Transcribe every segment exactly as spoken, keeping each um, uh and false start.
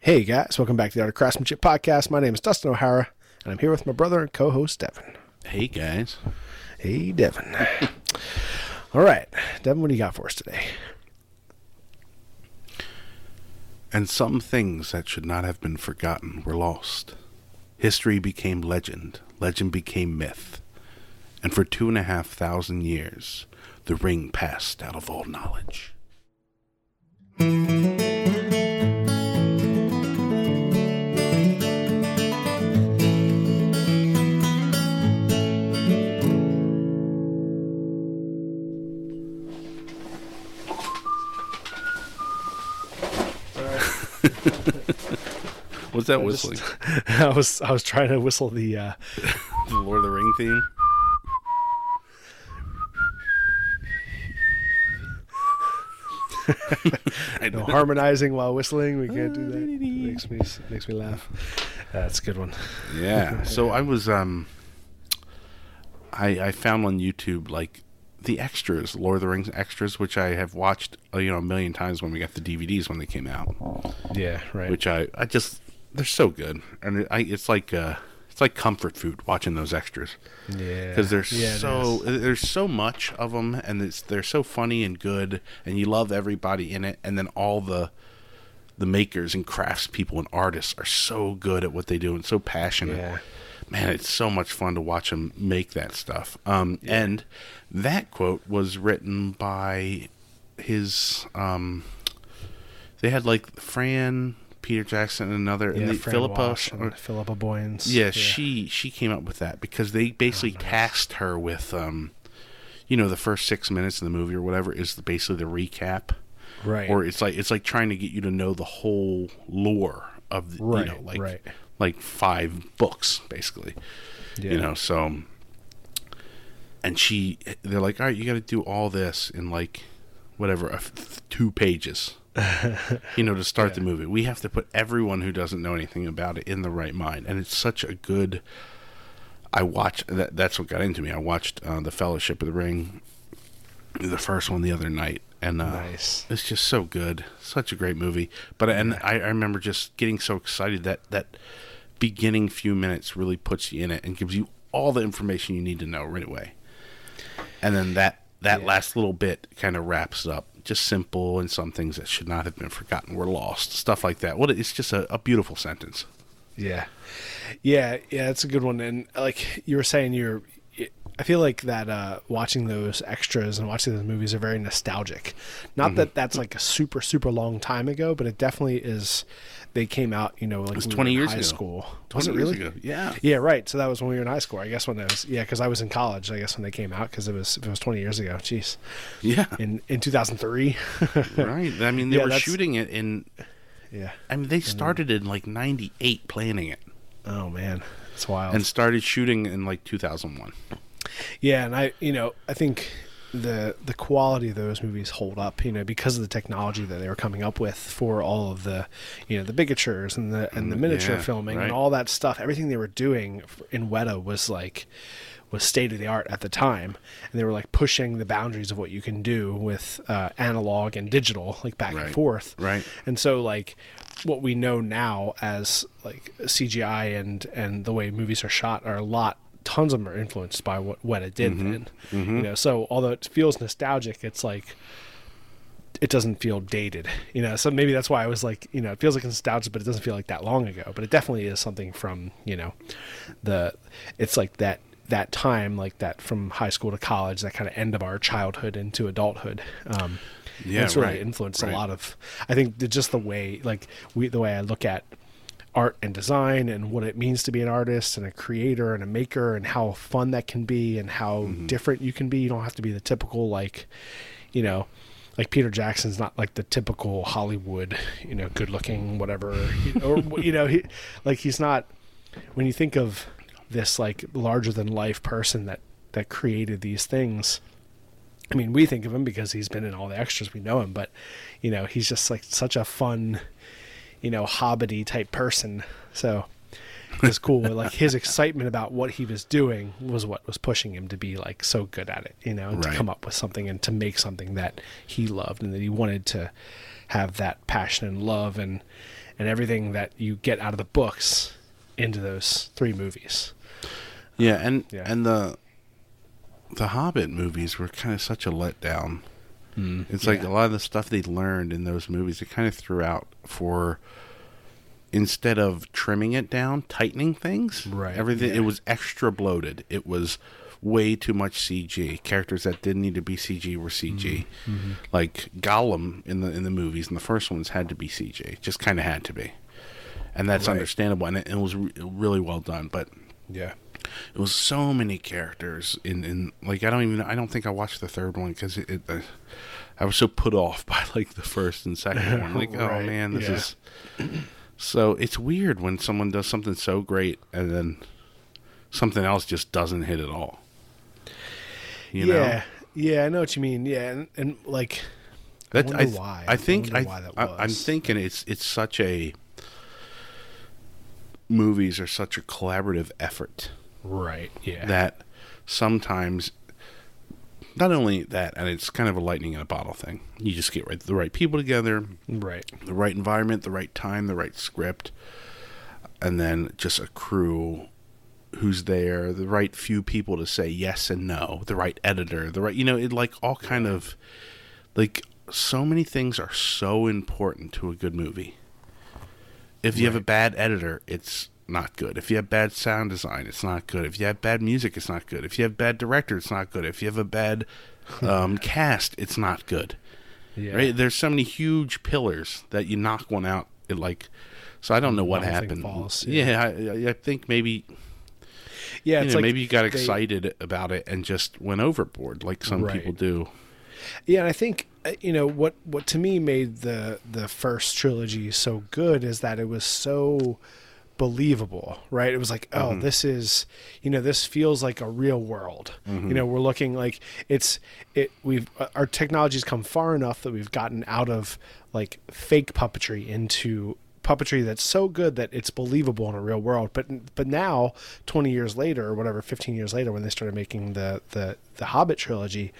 Hey guys, welcome back to the Art of Craftsmanship podcast. My name is Dustin O'Hara, and I'm here with my brother and co-host, Devon. Hey guys. Hey Devon. All right, Devon, what do you got for us today? And some things that should not have been forgotten were lost. History became legend. Legend became myth. And for two and a half thousand years, the ring passed out of all knowledge. What's that I whistling? Just, I was I was trying to whistle the uh, the Lord of the Ring theme. No harmonizing while whistling. We can't do that. It makes me makes me laugh. Uh, that's a good one. Yeah. So I was um. I I found on YouTube like the extras, Lord of the Rings extras, which I have watched you know a million times when we got the D V Ds when they came out. Yeah, right. Which I, I just they're so good, and it, I, it's like uh, it's like comfort food watching those extras. Yeah, because there's yeah, so there's so much of them, and it's they're so funny and good, and you love everybody in it, and then all the the makers and crafts people and artists are so good at what they do and so passionate. Yeah. Man, it's so much fun to watch him make that stuff. Um, yeah. And that quote was written by his. Um, they had like Fran, Peter Jackson, and another, yeah, and the Philippa Walsh and or, Philippa Boyens. Yeah, yeah, she she came up with that because they basically oh, nice. tasked her with, um, you know, the first six minutes of the movie or whatever is basically the recap, right? Or it's like it's like trying to get you to know the whole lore of the, right, you know, like. Right. Like five books, basically, yeah. you know. So, and she, they're like, all right, you got to do all this in like whatever a f- two pages, you know, to start yeah. the movie. We have to put everyone who doesn't know anything about it in the right mind, and it's such a good. I watched that. That's what got into me. I watched uh, the Fellowship of the Ring, the first one, the other night. And uh, nice. It's just so good, such a great movie. But and I, I remember just getting so excited that that beginning few minutes really puts you in it and gives you all the information you need to know right away. And then that that yeah. last little bit kind of wraps up, just simple and some things that should not have been forgotten were lost, stuff like that. What it's just a, a beautiful sentence. Yeah, yeah, yeah. That's a good one. And like you were saying, you're. I feel like that uh, watching those extras and watching those movies are very nostalgic. Not mm-hmm. that that's like a super, super long time ago, but it definitely is. They came out, you know, like it was when twenty we were in years high ago. School. Was it really? Ago. Yeah. Yeah, right. So that was when we were in high school. I guess when I was, yeah, because I was in college, I guess, when they came out, because it was it was twenty years ago. Jeez. Yeah. In in two thousand three. Right. I mean, they yeah, were that's... shooting it in. Yeah. I mean, they started in like ninety-eight planning it. Oh, man. That's wild. And started shooting in like two thousand one. Yeah, and I, you know, I think the the quality of those movies hold up, you know, because of the technology that they were coming up with for all of the, you know, the bigatures and the and the miniature yeah, filming right. and all that stuff. Everything they were doing in Weta was like was state of the art at the time, and they were like pushing the boundaries of what you can do with uh, analog and digital, like back right. and forth. Right. And so like what we know now as like C G I and and the way movies are shot are a lot. Tons of them are influenced by what Weta did mm-hmm. then, mm-hmm. you know. So although it feels nostalgic, it's like it doesn't feel dated, you know. So maybe that's why I was like, you know, it feels like nostalgic, but it doesn't feel like that long ago. But it definitely is something from, you know, the it's like that that time, like that from high school to college, that kind of end of our childhood into adulthood. Um, yeah, it's really right. influenced right. a lot of. I think just the way, like we, the way I look at. Art and design and what it means to be an artist and a creator and a maker and how fun that can be and how mm-hmm. different you can be. You don't have to be the typical, like, you know, like Peter Jackson's not like the typical Hollywood, you know, good looking, whatever, you know, or, you know, he, like he's not, when you think of this like larger than life person that, that created these things, I mean, we think of him because he's been in all the extras, we know him, but you know, he's just like such a fun, you know, hobbity type person. So it was cool. Like his excitement about what he was doing was what was pushing him to be like so good at it, you know, and right. to come up with something and to make something that he loved and that he wanted to have that passion and love and, and everything that you get out of the books into those three movies. Yeah. Um, and, yeah. and the, the Hobbit movies were kind of such a letdown. It's like yeah. a lot of the stuff they learned in those movies, they kind of threw out for, instead of trimming it down, tightening things. Right. Everything, yeah. It was extra bloated. It was way too much C G. Characters that didn't need to be C G were C G. Mm-hmm. Like Gollum in the in the movies, and the first ones had to be C G. It just kind of had to be. And that's right. understandable. And it, it was re- really well done. But yeah. It was so many characters in, in like I don't even I don't think I watched the third one because it, it uh, I was so put off by like the first and second one like right. oh man this yeah. is so it's weird when someone does something so great and then something else just doesn't hit at all you yeah know? yeah I know what you mean yeah and, and like that, I, I th- why I think I, I why that was. I, I'm thinking it's it's such a movies are such a collaborative effort. Right, yeah. That sometimes, not only that, and it's kind of a lightning in a bottle thing. You just get right, the right people together, right, the right environment, the right time, the right script, and then just a crew who's there, the right few people to say yes and no, the right editor, the right, you know, it like all kind of, like so many things are so important to a good movie. If you right. have a bad editor, it's not good. If you have bad sound design, it's not good. If you have bad music, it's not good. If you have bad director, it's not good. If you have a bad um, cast, it's not good. Yeah. Right? There's so many huge pillars that you knock one out. It like, so I don't know what happened. False, yeah, yeah I, I think maybe. Yeah, it's know, like maybe you got they, excited about it and just went overboard, like some right. people do. Yeah, and I think. You know what? What to me made the the first trilogy so good is that it was so believable, right? It was like, oh, mm-hmm. this is, you know, this feels like a real world. Mm-hmm. You know, we're looking like it's it. We've our technology's come far enough that we've gotten out of like fake puppetry into puppetry that's so good that it's believable in a real world. But but now, twenty years later, or whatever, fifteen years later, when they started making the the the Hobbit trilogy.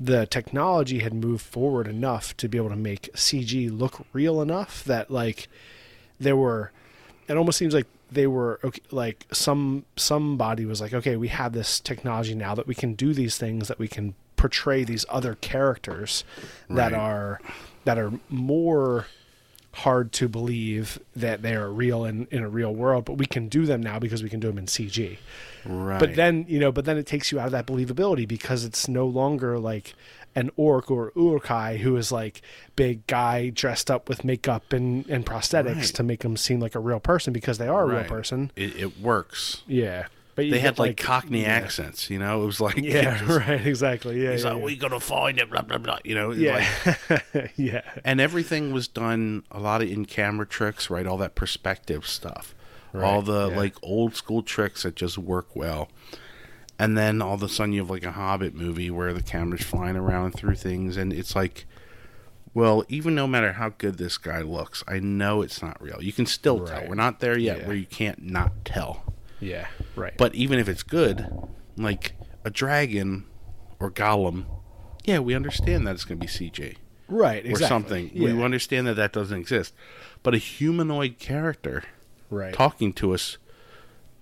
The technology had moved forward enough to be able to make C G look real enough that like there were, it almost seems like they were okay, like some, somebody was like, okay, we have this technology now that we can do these things, that we can portray these other characters that right. are, that are more hard to believe that they are real in, in a real world, but we can do them now because we can do them in C G. Right. But then, you know, but then it takes you out of that believability because it's no longer like an orc or Ur-Kai who is like big guy dressed up with makeup and, and prosthetics right. to make them seem like a real person because they are a right. real person. It, it works. Yeah. But they had like, like Cockney yeah. accents, you know, it was like, yeah, just, right. Exactly. Yeah. He's yeah, like, yeah. we got to find it. Blah, blah, blah. You know? Yeah. Like, yeah. And everything was done a lot of in camera tricks, right? All that perspective stuff, right. all the yeah. like old school tricks that just work well. And then all of a sudden you have like a Hobbit movie where the camera's flying around through things, and it's like, well, even no matter how good this guy looks, I know it's not real. You can still right. tell. We're not there yet yeah. where you can't not tell. Yeah, right. But even if it's good, like a dragon or Gollum, yeah, we understand that it's going to be C G. Right, exactly. Or something. Yeah. We understand that that doesn't exist. But a humanoid character right. talking to us,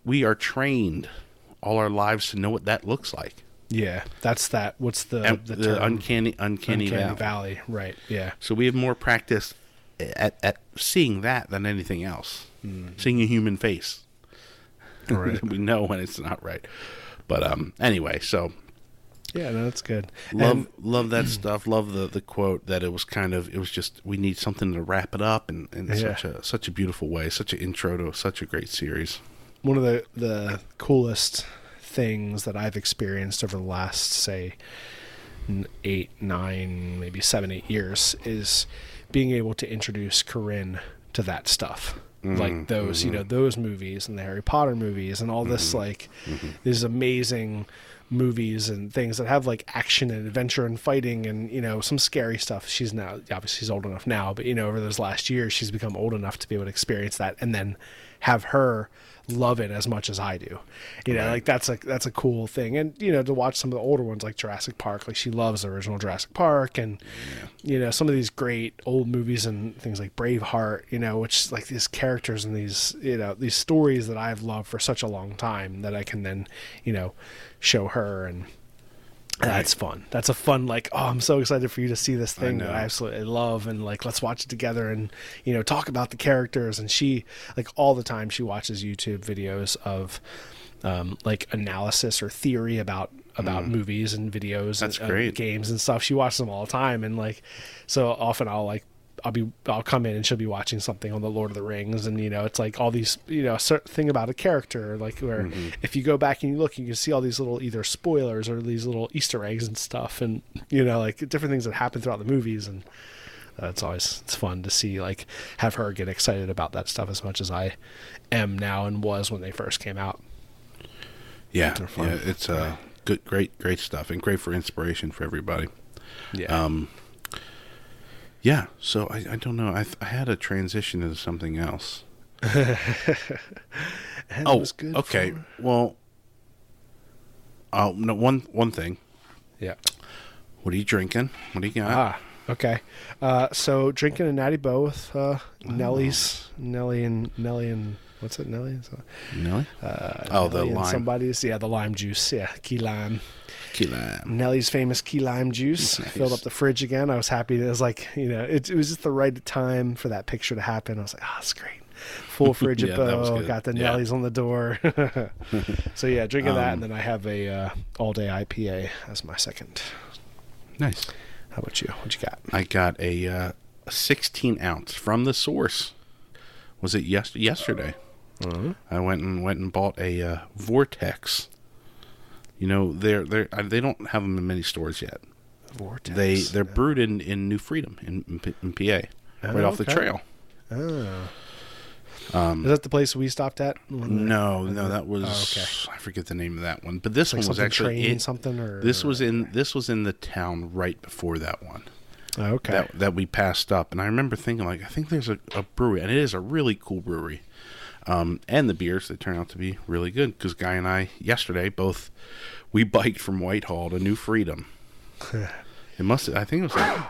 we are trained all our lives to know what that looks like. Yeah, that's that. What's the and the, the term? uncanny uncanny, uncanny valley. valley? Right. Yeah. So we have more practice at at seeing that than anything else. Mm. Seeing a human face, right? We know when it's not right. But um, anyway, so yeah, no, that's good. Love and, love that stuff. Love the, the quote that it was kind of it was just we need something to wrap it up in, in yeah. such a such a beautiful way, such an intro to such a great series. One of the the coolest things that I've experienced over the last, say, eight, nine, maybe seven, eight years is being able to introduce Corinne to that stuff. Mm-hmm, like those, mm-hmm. you know, those movies and the Harry Potter movies and all mm-hmm, this, like, mm-hmm. these amazing movies and things that have, like, action and adventure and fighting and, you know, some scary stuff. She's now, obviously she's old enough now, but, you know, over those last years, she's become old enough to be able to experience that and then have her love it as much as I do, you know, right. like that's a, that's a cool thing. And, you know, to watch some of the older ones like Jurassic Park, like she loves the original Jurassic Park and, yeah. you know, some of these great old movies and things like Braveheart, you know, which like these characters and these, you know, these stories that I've loved for such a long time that I can then, you know, show her. And right. that's fun. That's a fun, like, oh, I'm so excited for you to see this thing I that I absolutely love. And like, let's watch it together and, you know, talk about the characters. And she, like, all the time she watches YouTube videos of, um, like analysis or theory about, about mm. movies and videos that's and great. Uh, games and stuff. She watches them all the time. And like, so often I'll like, I'll be, I'll come in and she'll be watching something on the Lord of the Rings. And, you know, it's like all these, you know, a certain thing about a character, like where mm-hmm. if you go back and you look, you can see all these little either spoilers or these little Easter eggs and stuff. And, you know, like different things that happen throughout the movies. And uh, it's always, it's fun to see, like have her get excited about that stuff as much as I am now and was when they first came out. Yeah. yeah it's a uh, good, great, great stuff and great for inspiration for everybody. Yeah. Um, Yeah, so I, I don't know. I I had a transition into something else. oh, was good okay. For... Well, oh no, one one thing. Yeah. What are you drinking? What do you got? Ah, okay. Uh, so drinking a Natty Bow with uh, Nellie's, know. Nellie and Nellie and what's it? Nellie. Nellie. Uh, oh, Nellie the and lime. Somebody's yeah, the lime juice. Yeah, key lime. Key lime. Nellie's famous key lime juice. Nice. Filled up the fridge again. I was happy. It was like, you know, it, it was just the right time for that picture to happen. I was like, oh, it's great. Full fridge yeah, of Bow. Got the Nellie's yeah. on the door. So, yeah, drinking um, that. And then I have a uh, all-day I P A as my second. Nice. How about you? What you got? I got a uh, sixteen ounce from the source. Was it yes- yesterday? Uh-huh. I went and went and bought a uh, Vortex. You know, they're they they don't have them in many stores yet. Vortex. They they're yeah. brewed in, in New Freedom in, in P A, oh, right off okay. the trail. Oh. Um, is that the place we stopped at? No, no, that was oh, okay. I forget the name of that one. But this like one was actually in, something or this was in this was in the town right before that one. Oh, okay. That that we passed up, and I remember thinking like I think there's a, a brewery, and it is a really cool brewery. Um, and the beers, they turn out to be really good because Guy and I yesterday both we biked from Whitehall to New Freedom. It must I think it was like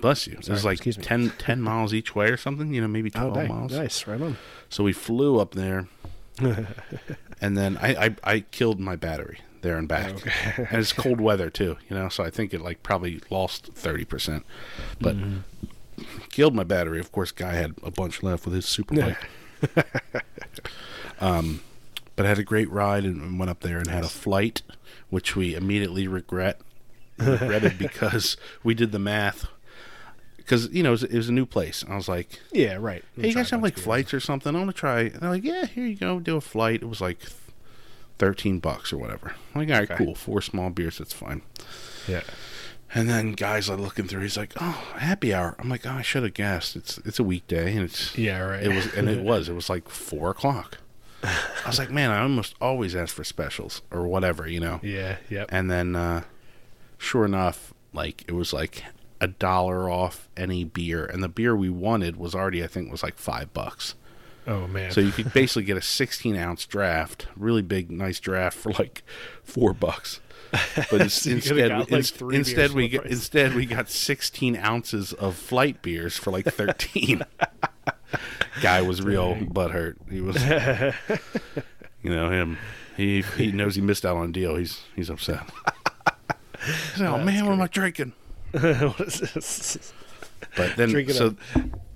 bless you. Sorry, it was like ten, ten miles each way or something, you know, maybe twelve oh, miles. Nice, right on. So we flew up there and then I, I, I killed my battery there and back. Okay. And it's cold weather too, you know, so I think it like probably lost thirty percent. But mm-hmm. killed my battery. Of course Guy had a bunch left with his super bike. um, but I had a great ride and went up there and nice. had a flight, which we immediately regret regretted because we did the math. Because you know it was, it was a new place. And I was like, yeah, right. Hey, you guys have like flights or something? I want to try. And they're like, yeah, here you go, do a flight. It was like thirteen bucks or whatever. I'm like, all right, okay. cool, four small beers, that's fine. Yeah. And then Guy's like looking through. He's like, "Oh, happy hour." I'm like, "Oh, I should have guessed. It's it's a weekday, and it's yeah, right." It was, and it was. It was like four o'clock. I was like, man, I almost always ask for specials or whatever, you know? Yeah, yeah. And then, uh, sure enough, like, it was like a dollar off any beer. And the beer we wanted was already, I think, was like five bucks. Oh, man. So you could basically get a sixteen-ounce draft, really big, nice draft for like four bucks. But so instead, got, like, in, instead we got, instead we got sixteen ounces of flight beers for like thirteen. Guy was real butthurt. He was, you know, him. He he knows he missed out on a deal. He's he's upset. He's like, oh, oh man, what good. am I drinking? What is this? But then drinking so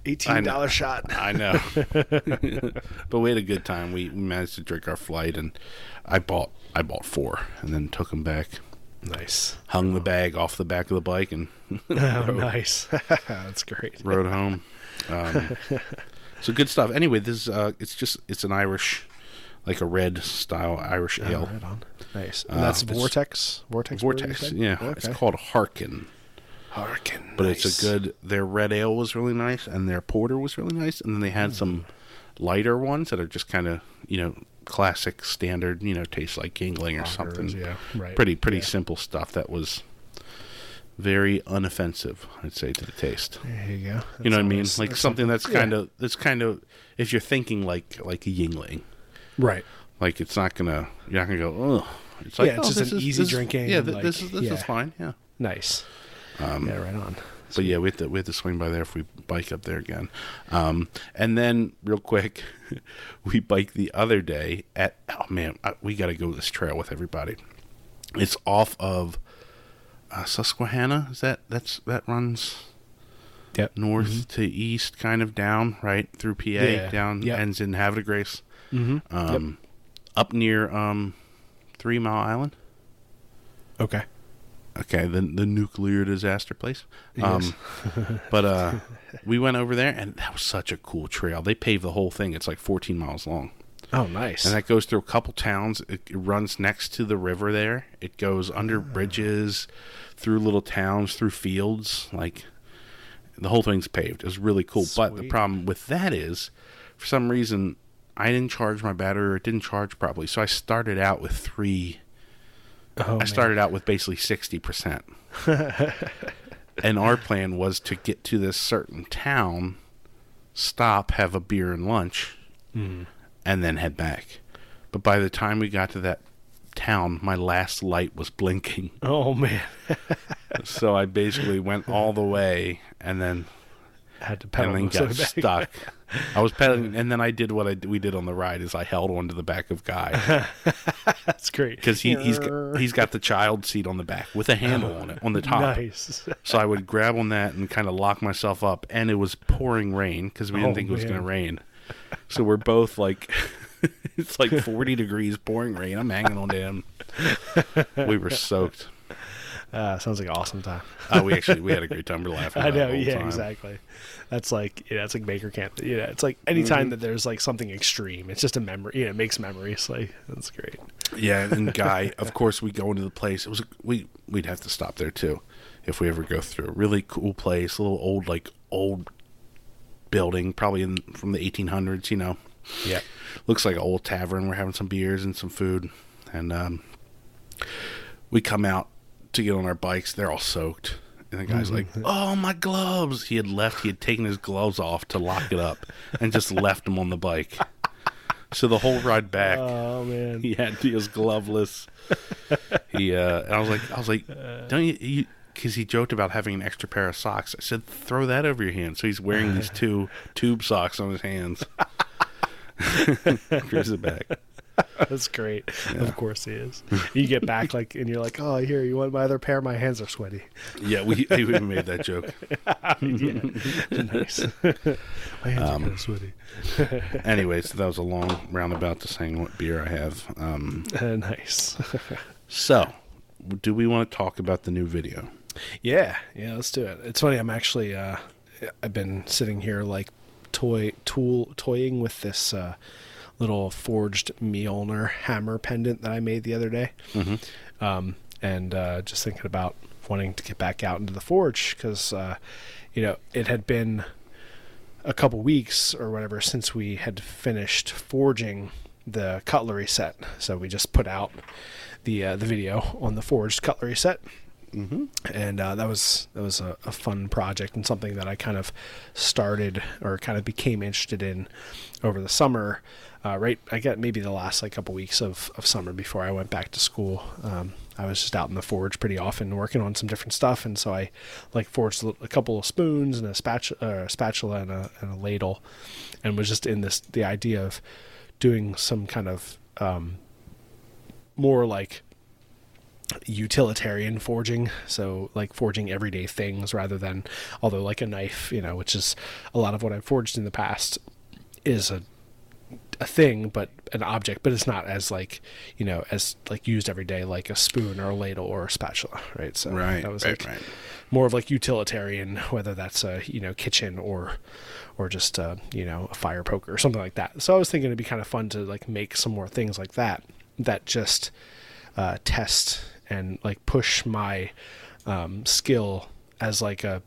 eighteen dollar shot. I know. But we had a good time. We, we managed to drink our flight, and I bought. I bought four and then took them back. Nice. Hung oh. the bag off the back of the bike and oh, nice. That's great. Rode home. Um, so good stuff. Anyway, this uh, it's just it's an Irish, like a red style Irish oh, ale. Right on. Nice. And uh, that's Vortex. Vortex. Vortex. Yeah. Oh, okay. It's called Harkin. Harkin. But nice. It's a good. Their red ale was really nice, and their porter was really nice, and then they had mm. some lighter ones that are just kind of you know. classic standard, you know, tastes like Yingling or something. Yeah, right. Pretty, pretty yeah. simple stuff that was very unoffensive, I'd say, to the taste. There you go. That's you know what I mean? Like that's something that's yeah. kind of that's kind of if you're thinking like like a Yingling, right? Like it's not gonna you're not gonna go oh. It's like yeah, it's oh, just an is, easy this, drinking. Yeah, th- like, this is this yeah. is fine. Yeah, nice. Um, yeah, right on. But yeah, we have to we have to swing by there if we bike up there again, um, and then real quick, we bike the other day at oh man, I, we got to go this trail with everybody. It's off of uh, Susquehanna. Is that that's that runs yep. north mm-hmm. to east, kind of down right through P A, yeah. down yep. ends in Havre de Grace, mm-hmm. um, yep. up near um, Three Mile Island. Okay. Okay, the the nuclear disaster place. Um, yes. But uh, we went over there, and that was such a cool trail. They paved the whole thing. It's like fourteen miles long. Oh, nice. And that goes through a couple towns. It, it runs next to the river there. It goes under bridges, through little towns, through fields. Like, the whole thing's paved. It was really cool. Sweet. But the problem with that is, for some reason, I didn't charge my battery, or it didn't charge properly. So I started out with three... Oh, I started man. out with basically sixty percent. And our plan was to get to this certain town, stop, have a beer and lunch, mm. and then head back. But by the time we got to that town, my last light was blinking. Oh, man. So I basically went all the way and then... had to pedal and then got stuck. I was pedaling, and then I did what I we did on the ride is I held on to the back of Guy. That's great because he, he's he's got the child seat on the back with a handle on it on the top. Nice. So I would grab on that and kind of lock myself up, and it was pouring rain because we didn't oh, think it was going to rain. So we're both like, it's like forty degrees, pouring rain. I'm hanging on to him. We were soaked. Uh, sounds like an awesome time. uh, we actually we had a great time. We're laughing. I know. Yeah, time. Exactly. That's like yeah, that's like Maker Camp. Yeah, you know, it's like anytime mm-hmm. that there's like something extreme, it's just a memory. Yeah, it makes memories. Like that's great. Yeah, and Guy, of course, we go into the place. It was we we'd have to stop there too, if we ever go through. Really cool place, a little old like old building, probably in from the eighteen hundreds. You know. Yeah. Looks like an old tavern. We're having some beers and some food, and um, we come out. To get on our bikes, they're all soaked. And the guy's mm-hmm. like, oh, my gloves. He had left, he had taken his gloves off to lock it up and just left them on the bike. So the whole ride back, oh, man. he had he was gloveless. He uh, and I was like, I was like, don't you, you cause he joked about having an extra pair of socks. I said, throw that over your hand. So he's wearing these two tube socks on his hands. Here's it back. That's great. Yeah. Of course he is. You get back like, and you're like, oh, here, you want my other pair? My hands are sweaty. Yeah, we we made that joke. Yeah. Nice. My hands um, are kind of sweaty. Anyway, so that was a long roundabout to saying what beer I have. Um, uh, nice. So, do we want to talk about the new video? Yeah, yeah, let's do it. It's funny. I'm actually, uh, I've been sitting here like toy tool toying with this. Uh, little forged Mjolnir hammer pendant that I made the other day. Mm-hmm. Um, and uh, just thinking about wanting to get back out into the forge because, uh, you know, it had been a couple weeks or whatever since we had finished forging the cutlery set. So we just put out the uh, the video on the forged cutlery set. Mm-hmm. And uh, that was that was a, a fun project and something that I kind of started or kind of became interested in over the summer. Uh, right, I got maybe the last like couple weeks of, of summer before I went back to school. Um, I was just out in the forge pretty often working on some different stuff, and so I like forged a couple of spoons and a spatula, a spatula and, a, and a ladle, and was just in this the idea of doing some kind of um, more like utilitarian forging, so like forging everyday things rather than, although like a knife, you know, which is a lot of what I've forged in the past is a a thing, but an object, but it's not as like, you know, as like used every day, like a spoon or a ladle or a spatula. Right. So right, that was right, like right. more of like utilitarian, whether that's a, you know, kitchen or, or just a, you know, a fire poker or something like that. So I was thinking it'd be kind of fun to like make some more things like that, that just, uh, test and like push my, um, skill as like a,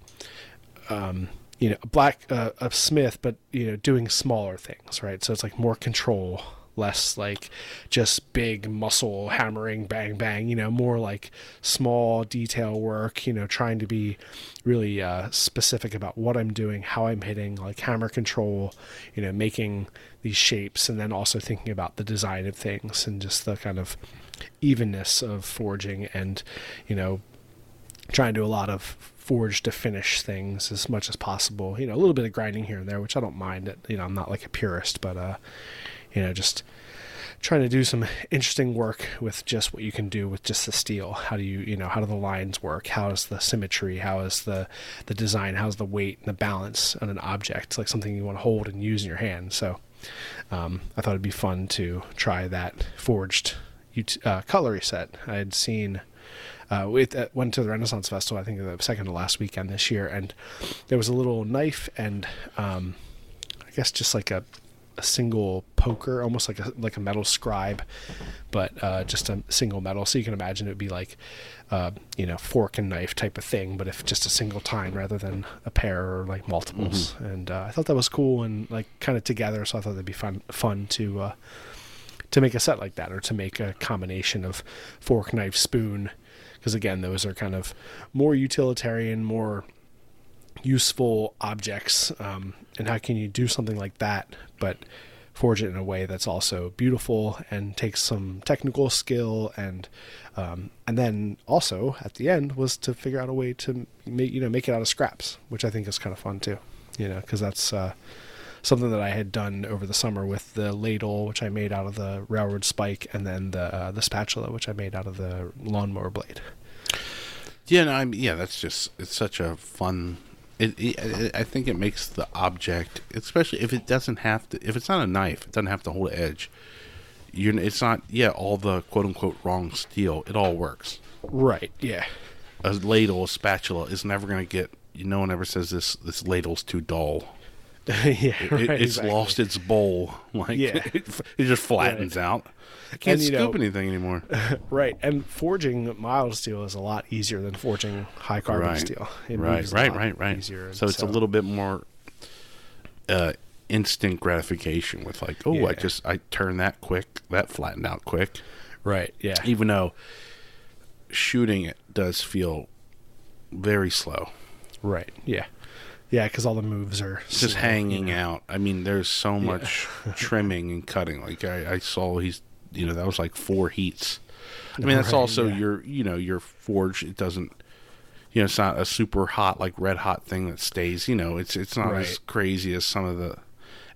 um, you know, a black, uh, a smith, but, you know, doing smaller things, right? So it's like more control, less like just big muscle hammering, bang, bang, you know, more like small detail work, you know, trying to be really uh, specific about what I'm doing, how I'm hitting, like hammer control, you know, making these shapes, and then also thinking about the design of things and just the kind of evenness of forging and, you know, trying to do a lot of forge to finish things as much as possible, you know, a little bit of grinding here and there, which I don't mind it. You know, I'm not like a purist, but, uh, you know, just trying to do some interesting work with just what you can do with just the steel. How do you, you know, how do the lines work? How is the symmetry? How is the, the design? How's the weight and the balance on an object? It's like something you want to hold and use in your hand. So, um, I thought it'd be fun to try that forged, uh, cutlery set. I had seen, Uh, we uh, went to the Renaissance Festival, I think the second to last weekend this year, and there was a little knife and um, I guess just like a, a single poker, almost like a like a metal scribe, but uh, just a single metal. So you can imagine it would be like, uh, you know, fork and knife type of thing, but if just a single time rather than a pair or like multiples. Mm-hmm. And uh, I thought that was cool and like kind of together, so I thought that'd be fun fun to uh, to make a set like that, or to make a combination of fork, knife, spoon. Because again, those are kind of more utilitarian, more useful objects. Um, and how can you do something like that, but forge it in a way that's also beautiful and takes some technical skill? And um, and then also at the end was to figure out a way to make, you know, make it out of scraps, which I think is kind of fun too, you know, because that's uh, something that I had done over the summer with the ladle, which I made out of the railroad spike, and then the uh, the spatula, which I made out of the lawnmower blade. Yeah, no, I mean, yeah, that's just, it's such a fun, it, it, it, I think it makes the object, especially if it doesn't have to, if it's not a knife, it doesn't have to hold an edge. You're, it's not, yeah, all the quote-unquote wrong steel, it all works. Right, yeah. A ladle, a spatula is never going to get, no one ever says this, this ladle's too dull. yeah, it, right, it's exactly. Lost its bowl. Like yeah. it, it just flattens right. out. I can't and, scoop know, anything anymore. Right, and forging mild steel is a lot easier than forging high carbon right. steel. It right, moves right, a lot right, right. Easier, so it's so. a little bit more uh, instant gratification. With like, oh, yeah. I just I turned that quick, that flattened out quick. Right. Yeah. Even though shooting it does feel very slow. Right. Yeah. Yeah, because all the moves are just slow, hanging you know. out. I mean, there's so much yeah. trimming and cutting. Like I, I saw, he's you know that was like four heats. I mean, right, that's also yeah. your you know your forge. It doesn't you know it's not a super hot like red hot thing that stays. You know, it's it's not right. as crazy as some of the.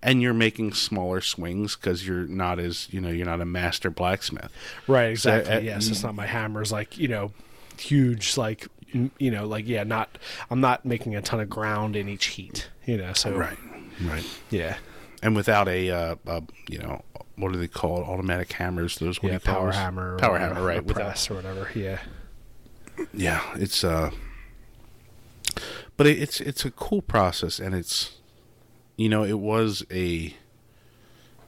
And you're making smaller swings because you're not as you know you're not a master blacksmith. Right. Exactly. So, uh, yes, it's not my hammers like you know huge like. You know, like, yeah, not, I'm not making a ton of ground in each heat, you know, so. Right, right. Yeah. And without a, uh, a you know, what do they call it? Automatic hammers, those, what yeah, do you power call hammer. Power or hammer, or right. Press without, or whatever, yeah. Yeah, it's, uh, but it, it's, it's a cool process, and it's, you know, it was a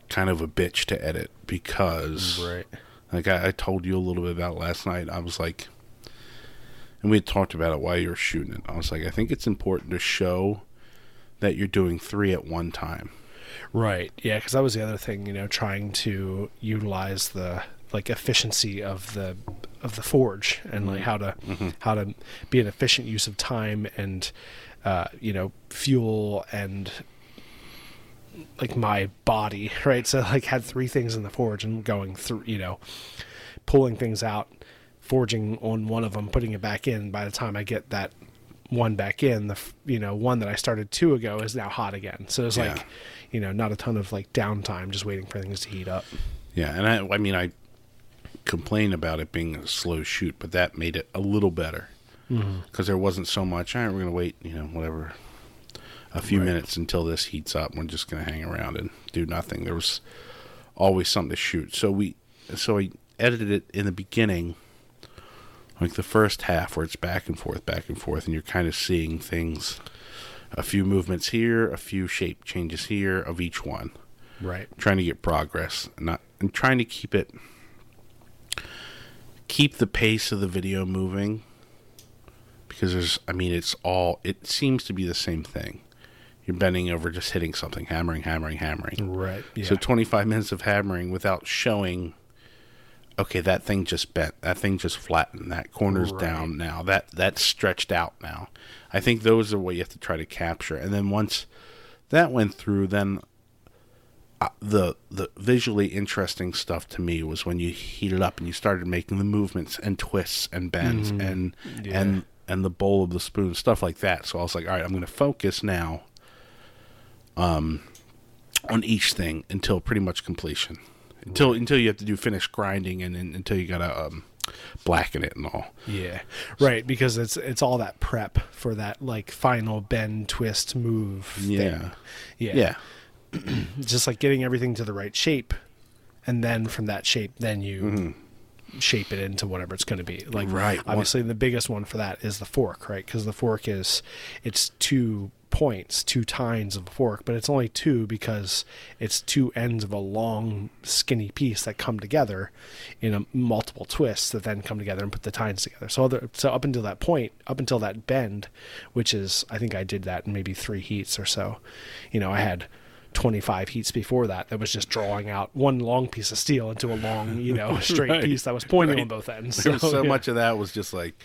kind of a bitch to edit because, right. like, I, I told you a little bit about last night. I was like, and we had talked about it while you were shooting it. I was like, I think it's important to show that you're doing three at one time. Right. Yeah, because that was the other thing, you know, trying to utilize the like efficiency of the of the forge and mm-hmm. like how to mm-hmm. how to be an efficient use of time and uh, you know, fuel and like my body, right? So like had three things in the forge and going through, you know, pulling things out, forging on one of them, putting it back in. By the time I get that one back in, the, you know, one that I started two ago is now hot again. So it's yeah. like, you know, not a ton of like downtime, just waiting for things to heat up. Yeah. And I, I mean, I complained about it being a slow shoot, but that made it a little better because mm-hmm. there wasn't so much, all right, we're going to wait, you know, whatever, a few right. minutes until this heats up. We're just going to hang around and do nothing. There was always something to shoot. So we, so I edited it in the beginning, like the first half where it's back and forth, back and forth, and you're kind of seeing things, a few movements here, a few shape changes here of each one. Right. Trying to get progress, not and trying to keep it, keep the pace of the video moving, because there's, I mean, it's all, it seems to be the same thing. You're bending over, just hitting something, hammering, hammering, hammering. Right. Yeah. So twenty-five minutes of hammering without showing, okay, that thing just bent, that thing just flattened, that corner's right. down now, that that's stretched out now. I think those are what you have to try to capture. And then once that went through, then uh, the the visually interesting stuff to me was when you heated up and you started making the movements and twists and bends mm-hmm. and yeah. and and the bowl of the spoon, stuff like that. So I was like, all right, I'm going to focus now um, on each thing until pretty much completion. Until right. until you have to do finish grinding and, and until you gotta um, blacken it and all. Yeah, right. So, because it's it's all that prep for that like final bend, twist, move. Yeah, thing. yeah, yeah. Just like getting everything to the right shape, and then from that shape, then you mm-hmm. shape it into whatever it's going to be. Like right. Obviously, what? The biggest one for that is the fork, right? Because the fork is it's two points, two tines of a fork, but it's only two because it's two ends of a long skinny piece that come together in a multiple twists that then come together and put the tines together. So other, so up until that point, up until that bend, which is, I think I did that in maybe three heats or so, you know, I had twenty-five heats before that, that was just drawing out one long piece of steel into a long, you know, straight right. piece that was pointing right. on both ends. So, there was so yeah. much of that was just like,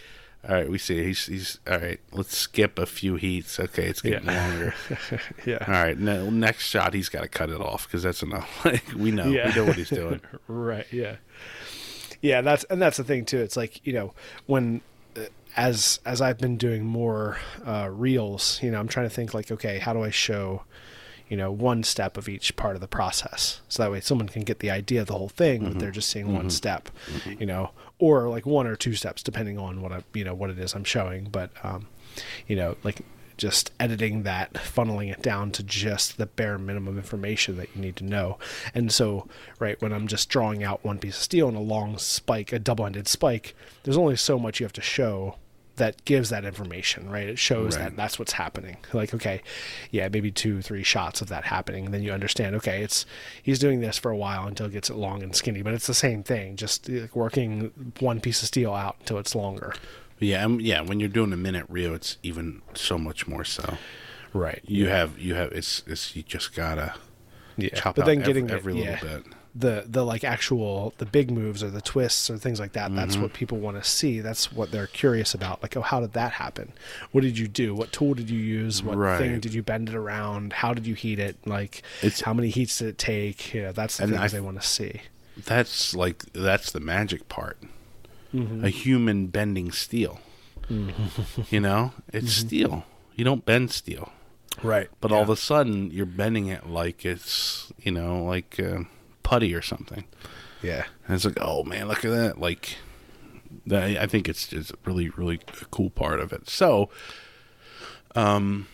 all right, we see he's he's all right. Let's skip a few heats. Okay, it's getting yeah. longer. yeah. All right, no, next shot he's got to cut it off because that's enough. Like we know, yeah. we know what he's doing. right. Yeah. Yeah. That's and that's the thing too. It's like, you know, when uh, as as I've been doing more uh, reels, you know, I'm trying to think like, okay, how do I show, you know, one step of each part of the process, so that way someone can get the idea of the whole thing, mm-hmm. but they're just seeing mm-hmm. one step, mm-hmm. you know, or like one or two steps, depending on what I, you know, what it is I'm showing. But, um, you know, like just editing that, funneling it down to just the bare minimum information that you need to know. And so, right, when I'm just drawing out one piece of steel and a long spike, a double-ended spike, there's only so much you have to show that gives that information, right? It shows right. that that's what's happening. Like, okay, yeah, maybe two, three shots of that happening. And then you understand, okay, it's, he's doing this for a while until it gets it long and skinny, but it's the same thing, just like working one piece of steel out until it's longer. Yeah. Um, yeah. When you're doing a minute reel, it's even so much more so. Right. You yeah. have, you have, it's, it's, you just gotta yeah. chop but out then every, getting every it, little yeah. bit. the the like actual the big moves or the twists or things like that, that's mm-hmm. what people want to see. That's what they're curious about. Like, oh, how did that happen? What did you do? What tool did you use? What right. thing did you bend it around? How did you heat it? Like, it's, how many heats did it take? You know, that's the things I, they want to see. That's like, that's the magic part. Mm-hmm. A human bending steel. Mm-hmm. You know, it's mm-hmm. steel. You don't bend steel. Right. But yeah. all of a sudden you're bending it like it's, you know, like, uh, putty or something. Yeah. And it's like, oh man, look at that. Like, that, I think it's just really, really a cool part of it. So, um,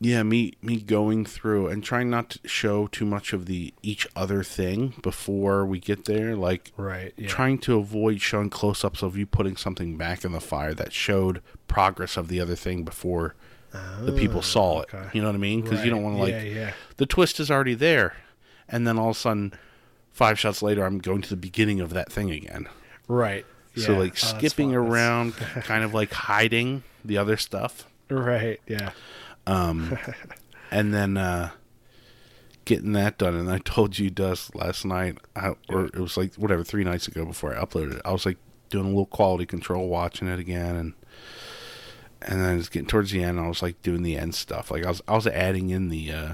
yeah, me, me going through and trying not to show too much of the, each other thing before we get there. Like, right, yeah. trying to avoid showing close ups of you putting something back in the fire that showed progress of the other thing before oh, the people saw it. Okay. You know what I mean? Cause right. you don't want to like, yeah, yeah. the twist is already there. And then all of a sudden, five shots later, I'm going to the beginning of that thing again. Right. Yeah. So, like, oh, skipping around, kind of, like, hiding the other stuff. Right, yeah. Um, and then, uh, getting that done. And I told you, Dust, last night, I, or it was like, whatever, three nights ago before I uploaded it, I was like doing a little quality control, watching it again, and and then it's getting towards the end, I was like doing the end stuff. Like I was I was adding in the uh,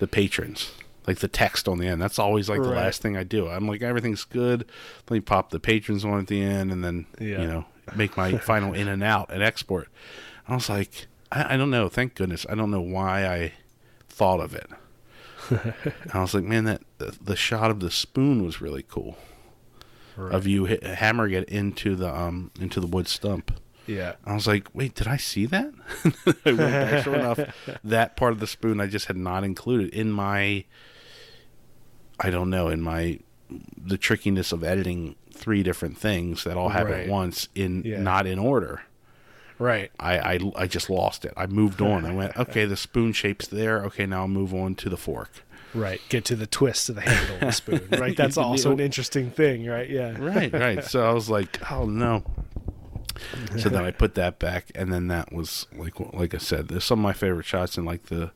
the patrons, like the text on the end. That's always like right. the last thing I do. I'm like, everything's good. Let me pop the patrons on at the end, and then yeah. you know, make my final in and out and export. I was like, I, I don't know. Thank goodness, I don't know why I thought of it. I was like, man, that the, the shot of the spoon was really cool, right. of you hit, hammering it into the um into the wood stump. Yeah, I was like, wait, did I see that? I went back, sure enough, that part of the spoon I just had not included in my, I don't know, in my, the trickiness of editing three different things that all happen right. at once in yeah. not in order. Right. I, I, I just lost it. I moved on. I went, okay, the spoon shape's there. Okay, now I'll move on to the fork. Right. Get to the twist of the handle of the spoon. Right. That's also an interesting thing, right? Yeah. Right, right. So I was like, oh, no. So then I put that back, and then that was, like like I said, there's some of my favorite shots in, like, the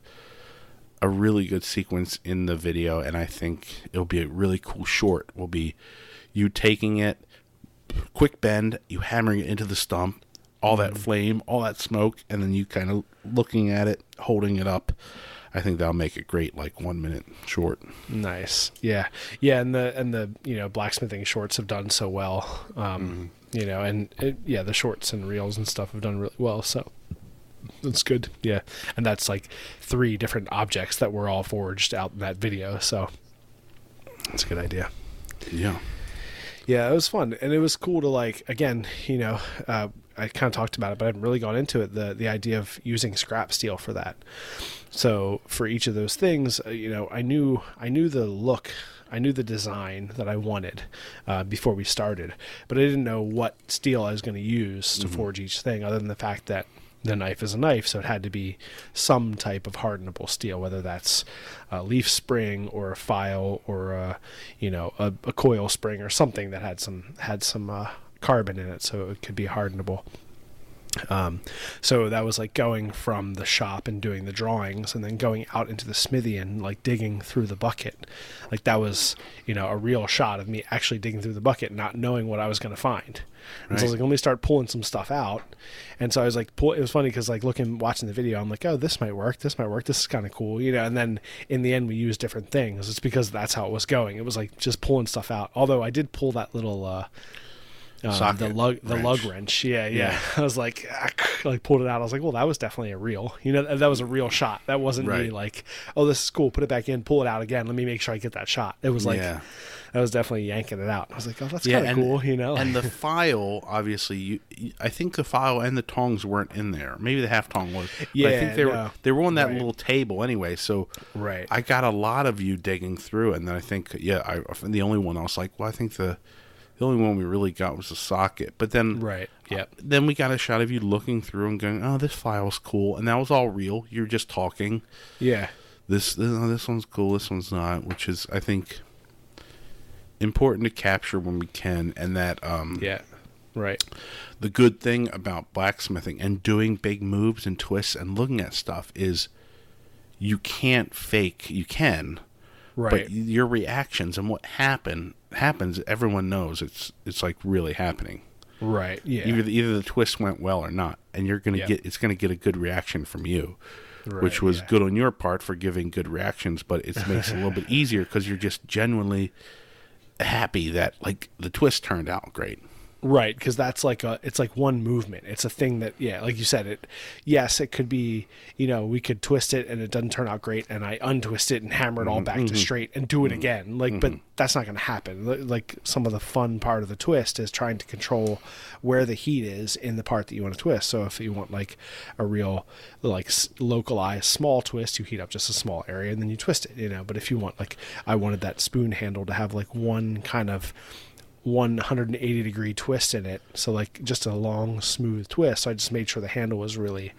a really good sequence in the video, and I think it'll be a really cool short. Will be you taking it, quick bend, you hammering it into the stump, all that flame, all that smoke, and then you kind of looking at it, holding it up. I think that'll make it great, like one minute short. Nice. Yeah. Yeah. And the, and the, you know, blacksmithing shorts have done so well, um, mm-hmm. you know, and it, yeah, the shorts and reels and stuff have done really well. So that's good. Yeah. And that's like three different objects that were all forged out in that video. So that's a good idea. Yeah. Yeah. It was fun. And it was cool to, like, again, you know, uh, I kind of talked about it, but I haven't really gone into it. The, the idea of using scrap steel for that. So for each of those things, uh, you know, I knew, I knew the look, I knew the design that I wanted uh, before we started, but I didn't know what steel I was going to use to mm-hmm. forge each thing, other than the fact that the knife is a knife. So it had to be some type of hardenable steel, whether that's a leaf spring or a file or a, you know, a, a coil spring or something that had some, had some, uh, carbon in it, so it could be hardenable. Um, so that was like going from the shop and doing the drawings, and then going out into the smithy and like digging through the bucket. Like that was, you know, a real shot of me actually digging through the bucket, not knowing what I was going to find. And right. so I was like, let me start pulling some stuff out. And so I was like, pull, it was funny because like looking, watching the video, I'm like, oh, this might work. This might work. This is kind of cool. You know, and then in the end we used different things. It's because that's how it was going. It was like just pulling stuff out. Although I did pull that little, uh, Um, Socket, the lug, the wrench. lug wrench. Yeah, yeah. yeah. I was like, ah, like pulled it out. I was like, well, that was definitely a reel. You know, that, that was a real shot. That wasn't right. me. Like, oh, this is cool. Put it back in. Pull it out again. Let me make sure I get that shot. It was like, yeah. I was definitely yanking it out. I was like, oh, that's yeah, kind of cool. You know, and the file, obviously, you, I think the file and the tongs weren't in there. Maybe the half tong was. Yeah, but I think they no. were. They were on that right. little table anyway. So, right. I got a lot of you digging through, and then I think, yeah, I, the only one I was like, well, I think the. The only one we really got was the socket, but then right, yeah. Uh, then we got a shot of you looking through and going, "Oh, this file's cool," and that was all real. You're just talking. Yeah. This this, oh, this one's cool. This one's not, which is I think important to capture when we can, and that um yeah, right. The good thing about blacksmithing and doing big moves and twists and looking at stuff is you can't fake. You can. Right. But your reactions and what happen happens, everyone knows it's it's like really happening. Right. Yeah. Either either the twist went well or not, and you're gonna yeah. get it's gonna get a good reaction from you, right, which was yeah. good on your part for giving good reactions. But it makes it a little bit easier because you're just genuinely happy that like the twist turned out great. Right, because that's like a, it's like one movement. It's a thing that, yeah, like you said, it, yes, it could be, you know, we could twist it and it doesn't turn out great, and I untwist it and hammer it all back mm-hmm. to straight and do it mm-hmm. again. Like, mm-hmm. but that's not going to happen. Like, some of the fun part of the twist is trying to control where the heat is in the part that you want to twist. So if you want like a real, like localized small twist, you heat up just a small area and then you twist it, you know. But if you want like, I wanted that spoon handle to have like one kind of one hundred eighty degree twist in it. So like just a long, smooth twist. So I just made sure the handle was really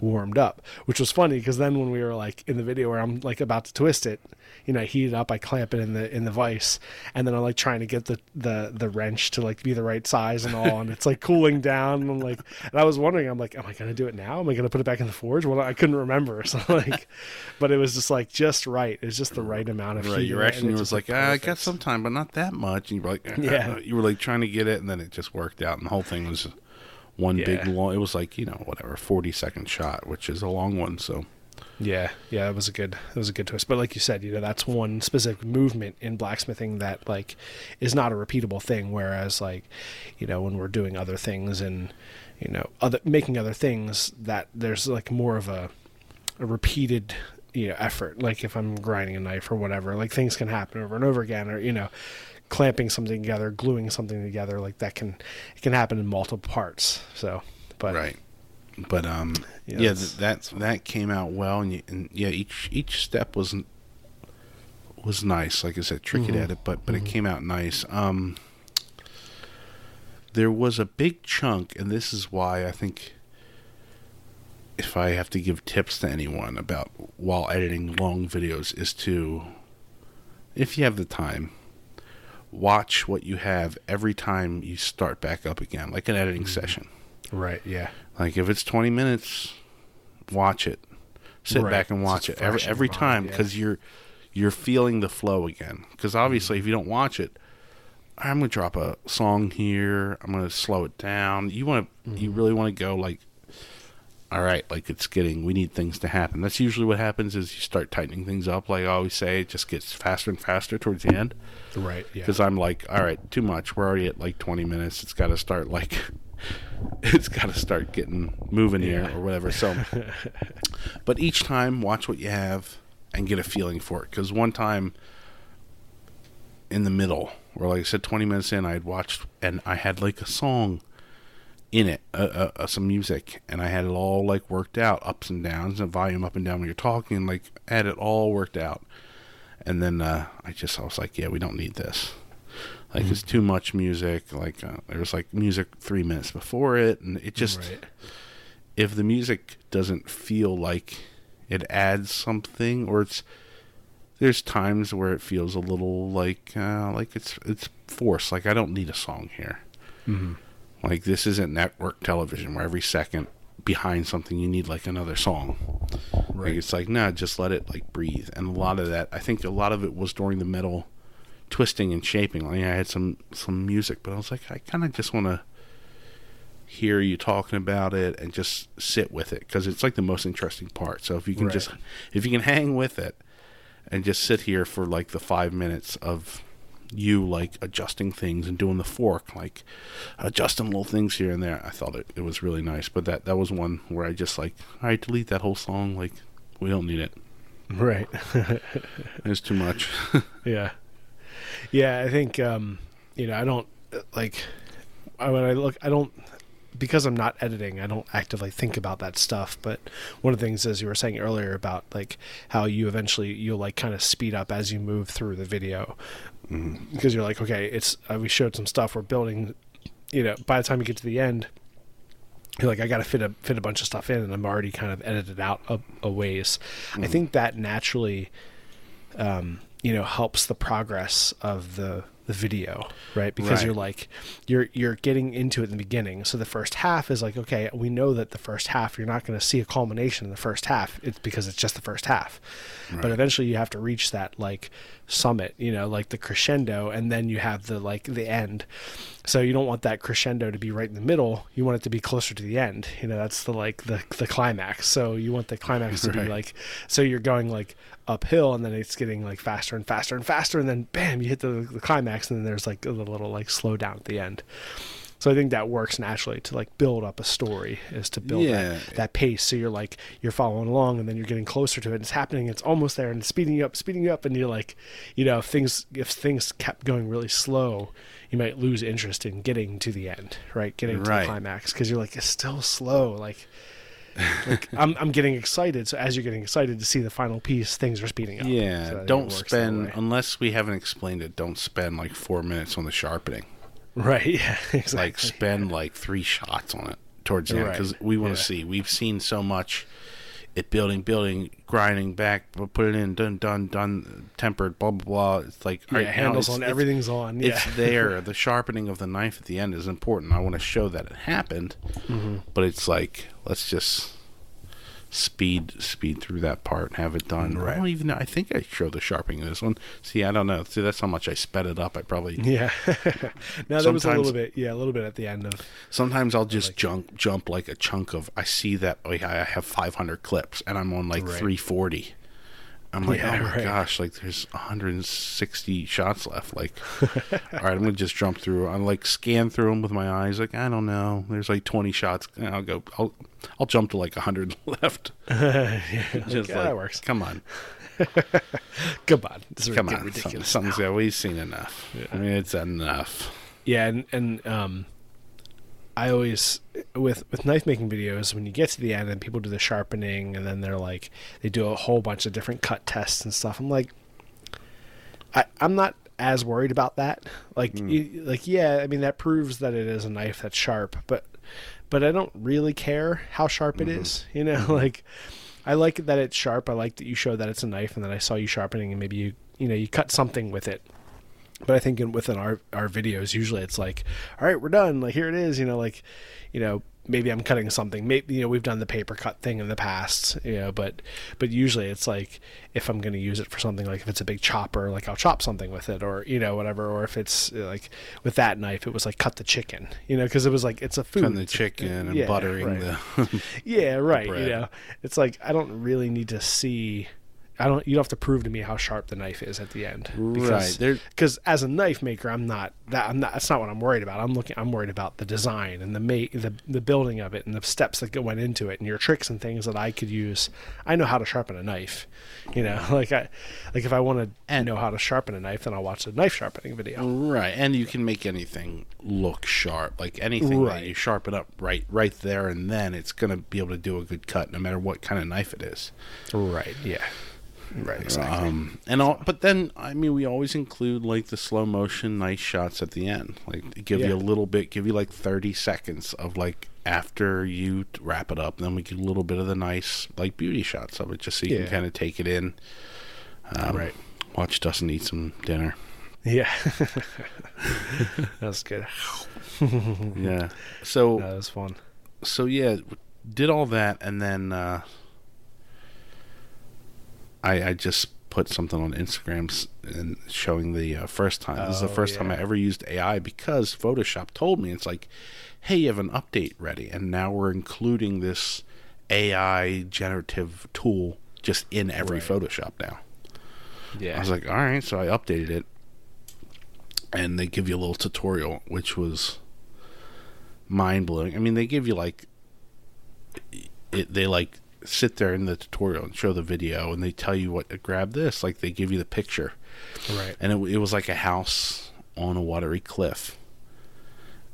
warmed up, which was funny because then when we were like in the video where I'm like about to twist it, you know, I heat it up, I clamp it in the in the vise, and then I'm like trying to get the the the wrench to like be the right size and all, and it's like cooling down, and I'm like, and I was wondering, I'm like, am I gonna do it now? Am I gonna put it back in the forge? Well, I couldn't remember, so like, but it was just like just right. It was just the right amount of right. Heat. Your reaction was like, ah, I got some time, but not that much. And you were like, ah, yeah, you were like trying to get it, and then it just worked out, and the whole thing was. One yeah. big long, it was like, you know, whatever, forty second shot, which is a long one. So, yeah, yeah, it was a good, it was a good twist. But like you said, you know, that's one specific movement in blacksmithing that like is not a repeatable thing. Whereas like, you know, when we're doing other things and, you know, other making other things, that there's like more of a, a repeated, you know, effort. Like if I'm grinding a knife or whatever, like things can happen over and over again, or, you know, clamping something together, gluing something together, like that can it can happen in multiple parts. So, but right, but um, yeah, yeah th- that that came out well, and, you, and yeah, each each step was was nice. Like I said, tricky mm-hmm. at it, but but mm-hmm. it came out nice. Um, there was a big chunk, and this is why I think if I have to give tips to anyone about while editing long videos is to, if you have the time. Watch what you have every time you start back up again, like an editing mm-hmm. session. Right, yeah. Like if it's twenty minutes, watch it. Sit right. back and watch so it every every mind, time because yeah. you're you're feeling the flow again. Because obviously mm-hmm. if you don't watch it, I'm going to drop a song here. I'm going to slow it down. You want to, mm-hmm. you really want to go like, all right, like it's getting, we need things to happen. That's usually what happens is you start tightening things up. Like I always say, it just gets faster and faster towards the end. Right, yeah. Because I'm like, all right, too much. We're already at like twenty minutes. It's got to start like, it's got to start getting moving yeah. here or whatever. So, but each time watch what you have and get a feeling for it. Because one time in the middle, or like I said, twenty minutes in, I had watched and I had like a song in it, uh, uh, some music, and I had it all like worked out, ups and downs, and volume up and down when you're talking, like I had it all worked out. And then uh, I just I was like, yeah, we don't need this. Like mm-hmm. it's too much music. Like uh, there was like music three minutes before it, and it just right. if the music doesn't feel like it adds something, or it's there's times where it feels a little like uh, like it's it's forced. Like I don't need a song here. Mm-hmm. Like, this isn't network television where every second behind something you need, like, another song. Right. Like, it's like, nah, just let it, like, breathe. And a lot of that, I think a lot of it was during the middle twisting and shaping. Like, I had some, some music, but I was like, I kind of just want to hear you talking about it and just sit with it. Because it's, like, the most interesting part. So if you can right. just, if you can hang with it and just sit here for, like, the five minutes of you like adjusting things and doing the fork, like adjusting little things here and there. I thought it, it was really nice, but that, that was one where I just like, all right, delete that whole song. Like we don't need it. Right. It's too much. yeah. Yeah. I think, um, you know, I don't like, I, when I look, I don't, because I'm not editing, I don't actively think about that stuff. But one of the things, as you were saying earlier about like how you eventually you'll like kind of speed up as you move through the video. Mm-hmm. Because you're like, okay, it's uh, we showed some stuff we're building, you know, by the time you get to the end, you're like, I got to fit a fit a bunch of stuff in, and I'm already kind of edited out a, a ways. Mm-hmm. I think that naturally, um, you know, helps the progress of the the video, right? Because right. you're like, you're you're getting into it in the beginning. So the first half is like, okay, we know that the first half, you're not going to see a culmination in the first half. It's because it's just the first half. Right. But eventually you have to reach that, like, summit, you know, like the crescendo, and then you have the like the end. So you don't want that crescendo to be right in the middle. You want it to be closer to the end. You know, that's the like the the climax. So you want the climax right. to be like, so you're going like uphill, and then it's getting like faster and faster and faster, and then bam, you hit the, the climax, and then there's like a little like slow down at the end. So I think that works naturally to like build up a story, is to build yeah. that, that pace. So you're like, you're following along, and then you're getting closer to it, and it's happening. It's almost there, and it's speeding you up, speeding you up. And you're like, you know, if things, if things kept going really slow, you might lose interest in getting to the end, right? Getting right. to the climax. Cause you're like, it's still slow. Like, like, I'm I'm getting excited. So as you're getting excited to see the final piece, things are speeding up. Yeah, so don't spend, unless we haven't explained it, don't spend like four minutes on the sharpening. Right, yeah, exactly. Like spend yeah. like three shots on it towards the end, because right. we want to yeah. see. We've seen so much it building, building, grinding back, put it in, done, done, done, tempered, blah, blah, blah. It's like, yeah, all right, handles now, it's, on, it's, everything's on. Yeah. It's there. The sharpening of the knife at the end is important. I want to show that it happened, mm-hmm. but it's like, let's just speed speed through that part and have it done. Right. I don't even know. I think I showed the sharpening of this one. See, I don't know. See, that's how much I sped it up. I probably... Yeah. No, that was a little bit. Yeah, a little bit at the end of... Sometimes I'll just like, jump, jump like a chunk of... I see that oh, yeah, I have five hundred clips and I'm on like right. three forty. I'm like, yeah, oh my right. gosh, like there's one hundred sixty shots left. Like, all right, I'm going to just jump through. I'm like scan through them with my eyes. Like, I don't know. There's like twenty shots. I'll go, I'll, I'll jump to like one hundred left. yeah, just like, yeah, that works. Come on. come on. This is come ridiculous. on. Something, something's got, we've seen enough. Yeah. I mean, it's enough. Yeah. And, and, um, I always, with with knife making videos, when you get to the end and people do the sharpening and then they're like, they do a whole bunch of different cut tests and stuff. I'm like, I, I'm not as worried about that. Like, mm. you, like yeah, I mean, that proves that it is a knife that's sharp, but but I don't really care how sharp it mm-hmm. is. You know, like, I like that it's sharp. I like that you show that it's a knife and that I saw you sharpening and maybe you, you know, you cut something with it. But I think in, within our, our videos, usually it's like, all right, we're done. Like, here it is, you know, like, you know, maybe I'm cutting something. Maybe, you know, we've done the paper cut thing in the past, you know, but, but usually it's like, if I'm going to use it for something, like if it's a big chopper, like I'll chop something with it or, you know, whatever. Or if it's like with that knife, it was like cut the chicken, you know, cause it was like, it's a food. Cutting the chicken and yeah, buttering right. the Yeah. Right. The you know, it's like, I don't really need to see I don't. You don't have to prove to me how sharp the knife is at the end, because, right? Because as a knife maker, I'm not that. I'm not. That's not what I'm worried about. I'm looking. I'm worried about the design and the make, the the building of it, and the steps that went into it, and your tricks and things that I could use. I know how to sharpen a knife, you know. Like I, like if I want to know how to sharpen a knife, then I'll watch a knife sharpening video. Right, and you can make anything look sharp. Like anything right. that you sharpen up right, right there and then, it's gonna be able to do a good cut, no matter what kind of knife it is. Right. Yeah. Right, exactly. Um, and all, but then, I mean, we always include like the slow motion, nice shots at the end. Like, give yeah. you a little bit, give you like thirty seconds of like after you wrap it up. Then we give a little bit of the nice like beauty shots of it, just so you yeah. can kind of take it in. Um, right. Watch Dustin eat some dinner. Yeah, that's good. yeah. So no, that was fun. So yeah, did all that, and then. Uh, I, I just put something on Instagram and showing the uh, first time. This oh, is the first yeah. time I ever used A I, because Photoshop told me, it's like, hey, you have an update ready. And now we're including this A I generative tool just in every right. Photoshop now. Yeah. I was like, all right. So I updated it. And they give you a little tutorial, which was mind-blowing. I mean, they give you like... It, they like... sit there in the tutorial and show the video, and they tell you what to grab this. Like they give you the picture, right? And it, it was like a house on a watery cliff,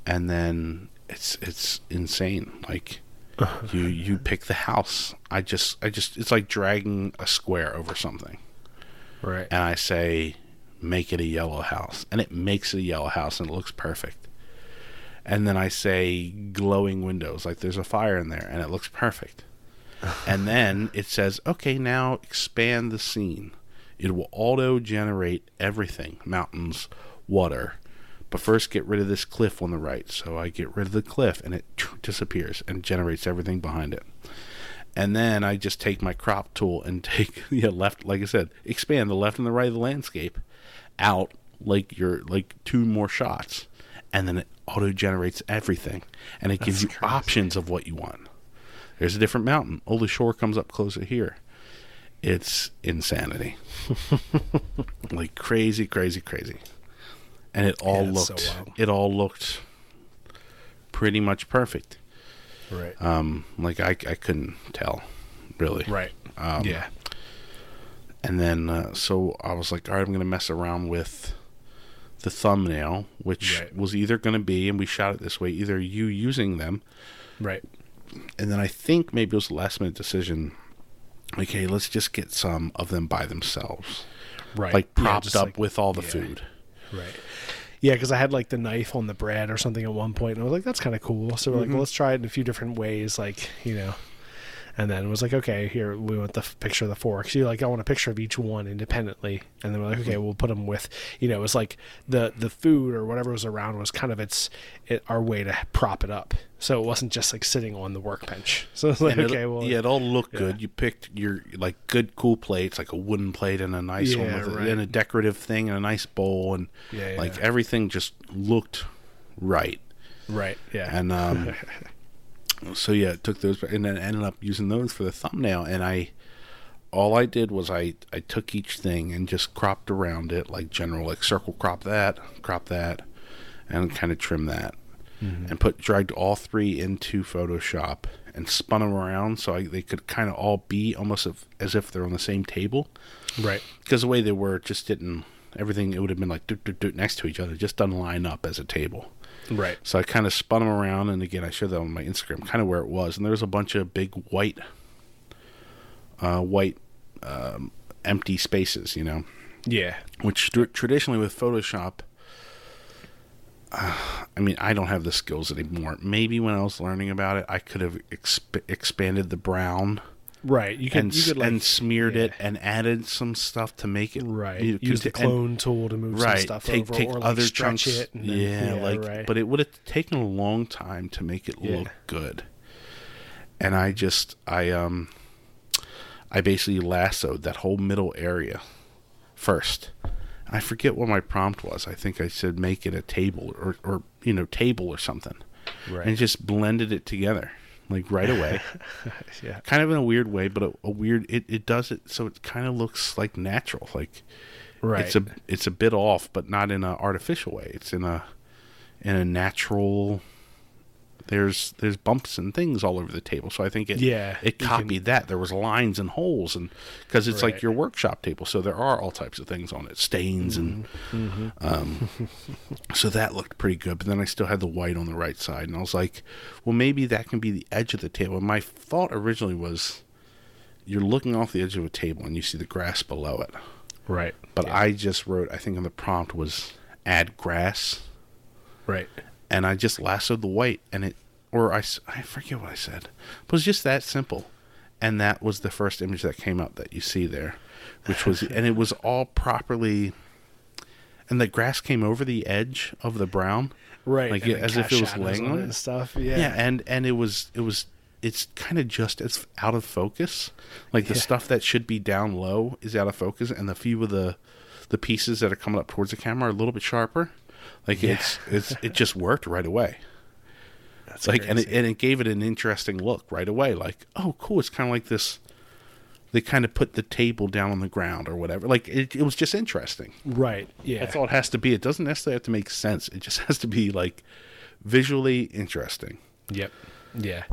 and then it's it's insane. Like you you pick the house. I just I just it's like dragging a square over something, right? And I say make it a yellow house, and it makes it a yellow house, and it looks perfect. And then I say glowing windows, like there's a fire in there, and it looks perfect. And then it says, okay, now expand the scene. It will auto-generate everything. Mountains, water. But first get rid of this cliff on the right. So I get rid of the cliff, and it disappears and generates everything behind it. And then I just take my crop tool and take the yeah, left, like I said, expand the left and the right of the landscape out like your like two more shots. And then it auto-generates everything. And it That's gives you crazy. options of what you want. There's a different mountain. Oh, the shore comes up closer here. It's insanity. Like crazy, crazy, crazy. And it all yeah, looked so it all looked pretty much perfect. Right. Um, like I, I couldn't tell, really. Right. Um, yeah. And then uh, so I was like, all right, I'm going to mess around with the thumbnail, which right. was either going to be, and we shot it this way, either you using them. Right. and then I think maybe it was a last minute decision. Like, hey, let's just get some of them by themselves. Right. Like propped yeah, up like, with all the yeah. food. Right. Yeah, because I had like the knife on the bread or something at one point, and I was like, that's kind of cool. So we're mm-hmm. like, well, let's try it in a few different ways, like, you know. And then it was like, okay, here, we want the f- picture of the forks. You're like, I want a picture of each one independently. And then we're like, okay, we'll put them with, you know, it was like the, the food or whatever was around was kind of its it, our way to prop it up. So it wasn't just like sitting on the workbench. So it's like, and okay, it, well. Yeah, it all looked yeah. good. You picked your like good, cool plates, like a wooden plate and a nice yeah, one with right. a, and a decorative thing and a nice bowl. And yeah, yeah. like everything just looked right. Right. Yeah. And, um, so yeah, it took those and then ended up using those for the thumbnail. And I, all I did was I, I took each thing and just cropped around it, like general, like circle crop that, crop that, and kind of trim that. Mm-hmm. And put dragged all three into Photoshop and spun them around so I, they could kind of all be almost as if they're on the same table. Right. Because the way they were, it just didn't, everything, it would have been like do, do, do, next to each other. It just doesn't line up as a table. Right. So I kind of spun them around, and again, I showed that on my Instagram, kind of where it was, and there was a bunch of big white, uh, white, um, empty spaces, you know. Yeah. Which tr- traditionally with Photoshop, uh, I mean, I don't have the skills anymore. Maybe when I was learning about it, I could have exp- expanded the brown. Right, you can and, you could like, and smeared yeah. it and added some stuff to make it right. You Use the clone and, tool to move right, some stuff take, over take or other like stretch chunks, it. And then, yeah, yeah, like right. but it would have taken a long time to make it yeah. look good. And I just I um I basically lassoed that whole middle area first. I forget what my prompt was. I think I said make it a table or or you know table or something, right. and just blended it together. Like right away. yeah. Kind of in a weird way, but a, a weird it, it does it so it kind of looks like natural. Like right. it's a it's a bit off, but not in an artificial way. It's in a in a natural there's there's bumps and things all over the table. So I think it yeah, it copied can, that. There was lines and holes and cuz it's right. like your workshop table, so there are all types of things on it, stains mm-hmm. and mm-hmm. um so that looked pretty good. But then I still had the white on the right side and I was like, well, maybe that can be the edge of the table. And my thought originally was you're looking off the edge of a table and you see the grass below it. Right. But yeah. I just wrote, I think on the prompt was add grass. Right. And I just lassoed the white, and it, or I, I forget what I said. It was just that simple. And that was the first image that came up that you see there, which was, and it was all properly, and the grass came over the edge of the brown. Right. Like it, as if it was laying on it. And stuff. Yeah. Yeah. And, and it was, it was, it's kind of just, it's out of focus. Like the yeah. stuff that should be down low is out of focus. And the few of the, the pieces that are coming up towards the camera are a little bit sharper. Like yeah. it's it's it just worked right away. That's like crazy. and it and it gave it an interesting look right away. Like, oh cool, it's kind of like this. They kind of put the table down on the ground or whatever. Like it, it was just interesting. Right. Yeah. That's all it has to be. It doesn't necessarily have to make sense. It just has to be like visually interesting. Yep. Yeah.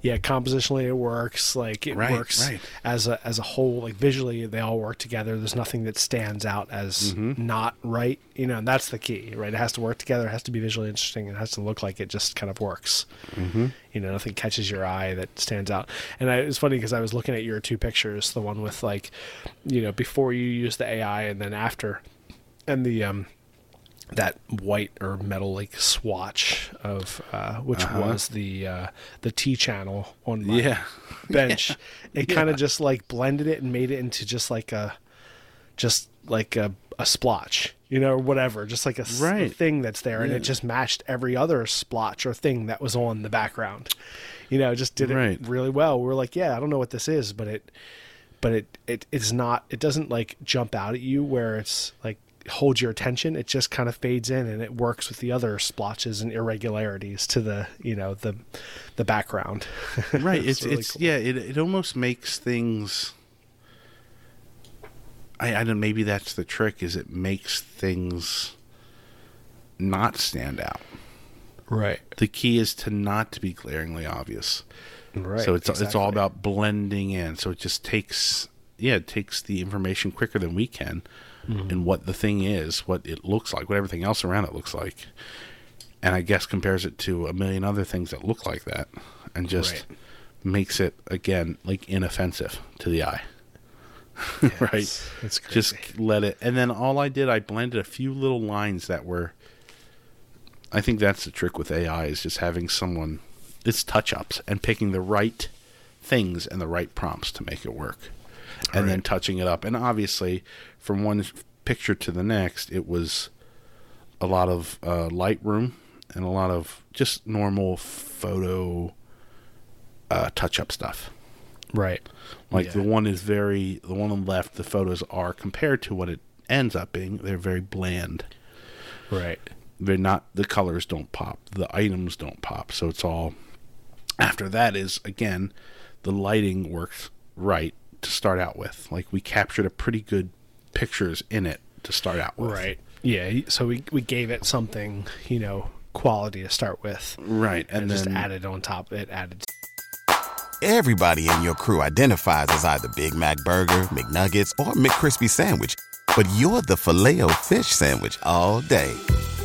Yeah, compositionally it works. Like it right, works right. as a as a whole. Like visually they all work together. There's nothing that stands out as mm-hmm. not right. You know, and that's the key, right? It has to work together, it has to be visually interesting, it has to look like it just kind of works. Mm-hmm. You know, nothing catches your eye that stands out. And I, it's funny because I was looking at your two pictures, the one with like, you know, before you use the A I and then after, and the um that white or metal like swatch of uh which uh-huh. was the uh the T channel on my yeah. bench. yeah. It kind of yeah. just like blended it and made it into just like a just like a, a splotch, you know, or whatever, just like a, right. a thing that's there, and yeah. it just matched every other splotch or thing that was on the background. You know, just did it right. really well. We we're like, yeah, I don't know what this is, but it but it, it it's not it doesn't like jump out at you where it's like hold your attention. It just kind of fades in and it works with the other splotches and irregularities to the, you know, the the background. Right. it's it's, really it's cool. yeah, it it almost makes things I, I don't maybe that's the trick, is it makes things not stand out. Right. The key is to not to be glaringly obvious. Right. So it's exactly. it's all about blending in. So it just takes yeah, it takes the information quicker than we can. Mm-hmm. And what the thing is, what it looks like, what everything else around it looks like, and I guess compares it to a million other things that look like that, and just right. makes it, again, like inoffensive to the eye. Yes. Right? That's crazy. Just let it. And then all I did, I blended a few little lines that were, I think that's the trick with A I, is just having someone, it's touch-ups and picking the right things and the right prompts to make it work. And right. then touching it up. And obviously, from one picture to the next, it was a lot of uh, Lightroom and a lot of just normal photo uh, touch-up stuff. Right. Like yeah. the one is very, the one on the left, the photos are, compared to what it ends up being, they're very bland. Right. They're not, the colors don't pop. The items don't pop. So it's all, after that is, again, the lighting works right to start out with. Like, we captured a pretty good pictures in it to start out with. Right. Yeah. So we, we gave it something, you know, quality to start with. Right. And, and then, just added on top of it, added. Everybody in your crew identifies as either Big Mac Burger, McNuggets, or McCrispy Sandwich. But you're the Filet-O-Fish Sandwich all day.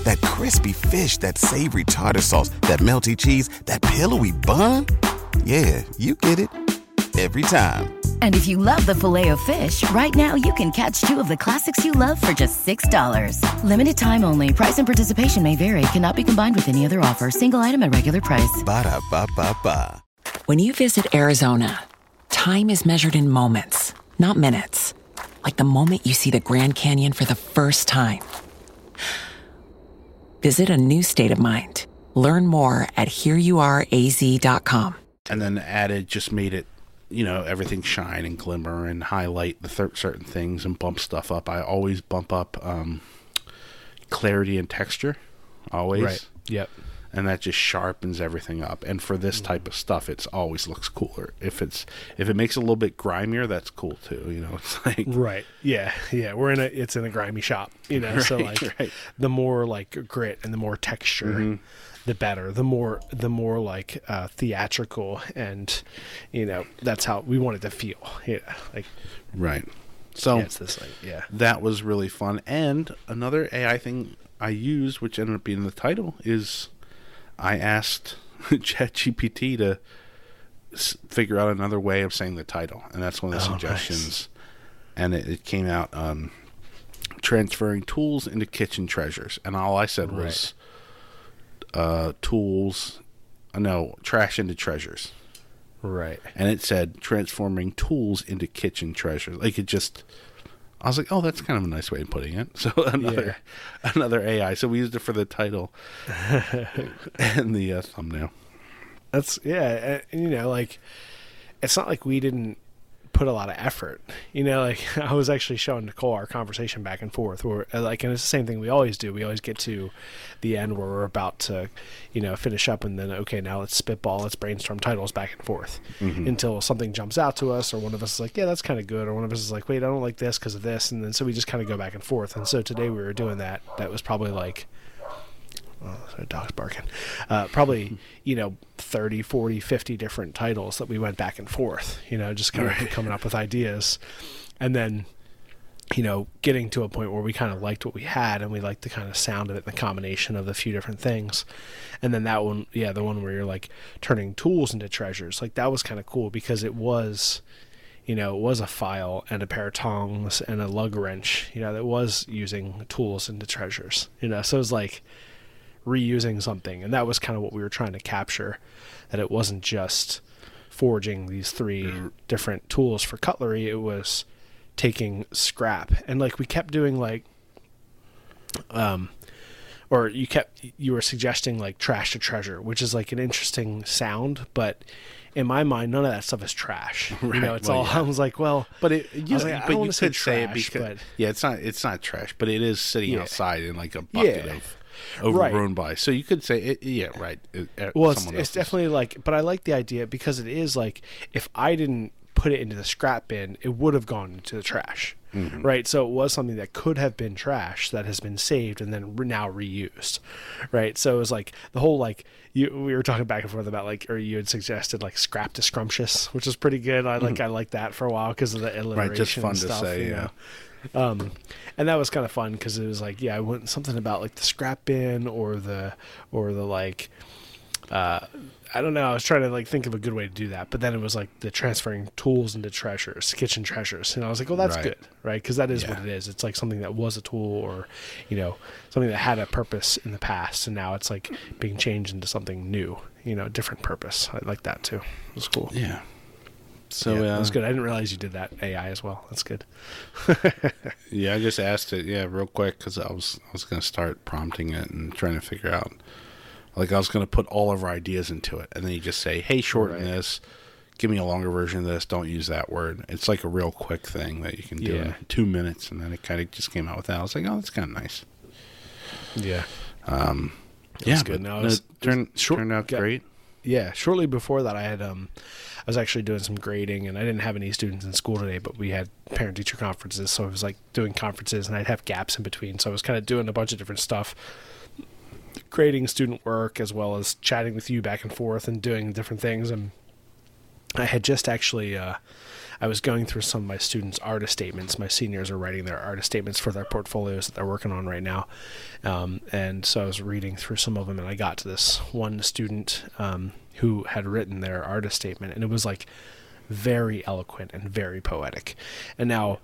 That crispy fish, that savory tartar sauce, that melty cheese, that pillowy bun. Yeah, you get it. Every time. And if you love the Filet-O-Fish, right now you can catch two of the classics you love for just six dollars. Limited time only. Price and participation may vary. Cannot be combined with any other offer. Single item at regular price. Ba-da-ba-ba-ba. When you visit Arizona, time is measured in moments, not minutes. Like the moment you see the Grand Canyon for the first time. Visit a new state of mind. Learn more at here you are a z dot com. And then added, just made it, you know, everything shine and glimmer and highlight the thir- certain things and bump stuff up. I always bump up um, clarity and texture, always. Right, yep. And that just sharpens everything up. And for this type of stuff, it's always looks cooler. If it's if it makes it a little bit grimier, that's cool too. You know, it's like right, yeah, yeah. We're in a it's in a grimy shop. You know, right, so like right. the more like grit and the more texture, mm-hmm. the better. The more the more like uh, theatrical, and you know that's how we want it to feel. Yeah, like right. So yeah, it's this like, yeah, that was really fun. And another A I thing I used, which ended up being the title, is. I asked ChatGPT to s- figure out another way of saying the title, and that's one of the oh, suggestions. Nice. And it, it came out um, transferring tools into kitchen treasures, and all I said right. was uh, tools, uh, no, trash into treasures. Right. And it said transforming tools into kitchen treasures. Like it just, I was like, oh, that's kind of a nice way of putting it. So another, yeah. another A I. So we used it for the title and the uh, thumbnail. That's yeah. Uh, you know, like it's not like we didn't put a lot of effort. You know, like I was actually showing Nicole our conversation back and forth. Where like, and it's the same thing we always do. We always get to the end where we're about to, you know, finish up, and then okay, now let's spitball, let's brainstorm titles back and forth mm-hmm. until something jumps out to us, or one of us is like, yeah, that's kind of good, or one of us is like, wait, I don't like this because of this, and then so we just kind of go back and forth. And so today we were doing that. That was probably like. Oh, sorry, dog's barking. Uh, probably, you know, thirty, forty, fifty different titles that we went back and forth, you know, just kind right. of coming up with ideas. And then, you know, getting to a point where we kind of liked what we had, and we liked the kind of sound of it and the combination of the few different things. And then that one, yeah, the one where you're like turning tools into treasures, like that was kind of cool because it was, you know, it was a file and a pair of tongs and a lug wrench, you know, that was using tools into treasures, you know, so it was like, reusing something, and that was kind of what we were trying to capture, that it wasn't just forging these three mm. different tools for cutlery, it was taking scrap. And like we kept doing like um or you kept you were suggesting like trash to treasure, which is like an interesting sound, but in my mind none of that stuff is trash. Right. You know, it's well, all yeah. I was like, well, but it you, I like, but I you could say, say trash, it because but, yeah, it's not it's not trash, but it is sitting yeah. outside in like a bucket yeah. of overgrown right. by, so you could say it, yeah right it, well it's, it's definitely like, but I like the idea because it is like if I didn't put it into the scrap bin it would have gone into the trash mm-hmm. right, so it was something that could have been trash that has been saved and then re- now reused right, so it was like the whole like you we were talking back and forth about like, or you had suggested like scrap to scrumptious, which is pretty good. I like mm-hmm. I like that for a while because of the alliteration right, just fun stuff, to say you know? Yeah Um, and that was kind of fun because it was like, yeah, I went something about like the scrap bin or the, or the like, uh, I don't know. I was trying to like think of a good way to do that, but then it was like the transferring tools into treasures, kitchen treasures, and I was like, "Well, that's right. good, right?" Because that is yeah. what it is. It's like something that was a tool, or you know, something that had a purpose in the past, and now it's like being changed into something new, you know, different purpose. I like that too. It was cool. Yeah. So yeah, uh, that's good. I didn't realize you did that A I as well. That's good. Yeah, I just asked it. Yeah, real quick because I was I was gonna start prompting it and trying to figure out. Like I was going to put all of our ideas into it. And then you just say, hey, shorten right. this. Give me a longer version of this. Don't use that word. It's like a real quick thing that you can do yeah. in two minutes. And then it kind of just came out with that. I was like, oh, that's kind of nice. Yeah. Um, yeah. Good. No, it was, no, turned, it was short, turned out got, great. Yeah. Shortly before that, I had um, I was actually doing some grading. And I didn't have any students in school today, but we had parent-teacher conferences. So I was like doing conferences, and I'd have gaps in between. So I was kind of doing a bunch of different stuff. Grading student work as well as chatting with you back and forth and doing different things. And I had just actually, uh, I was going through some of my students' artist statements. My seniors are writing their artist statements for their portfolios that they're working on right now. Um, and so I was reading through some of them, and I got to this one student um, who had written their artist statement, and it was like very eloquent and very poetic. And now,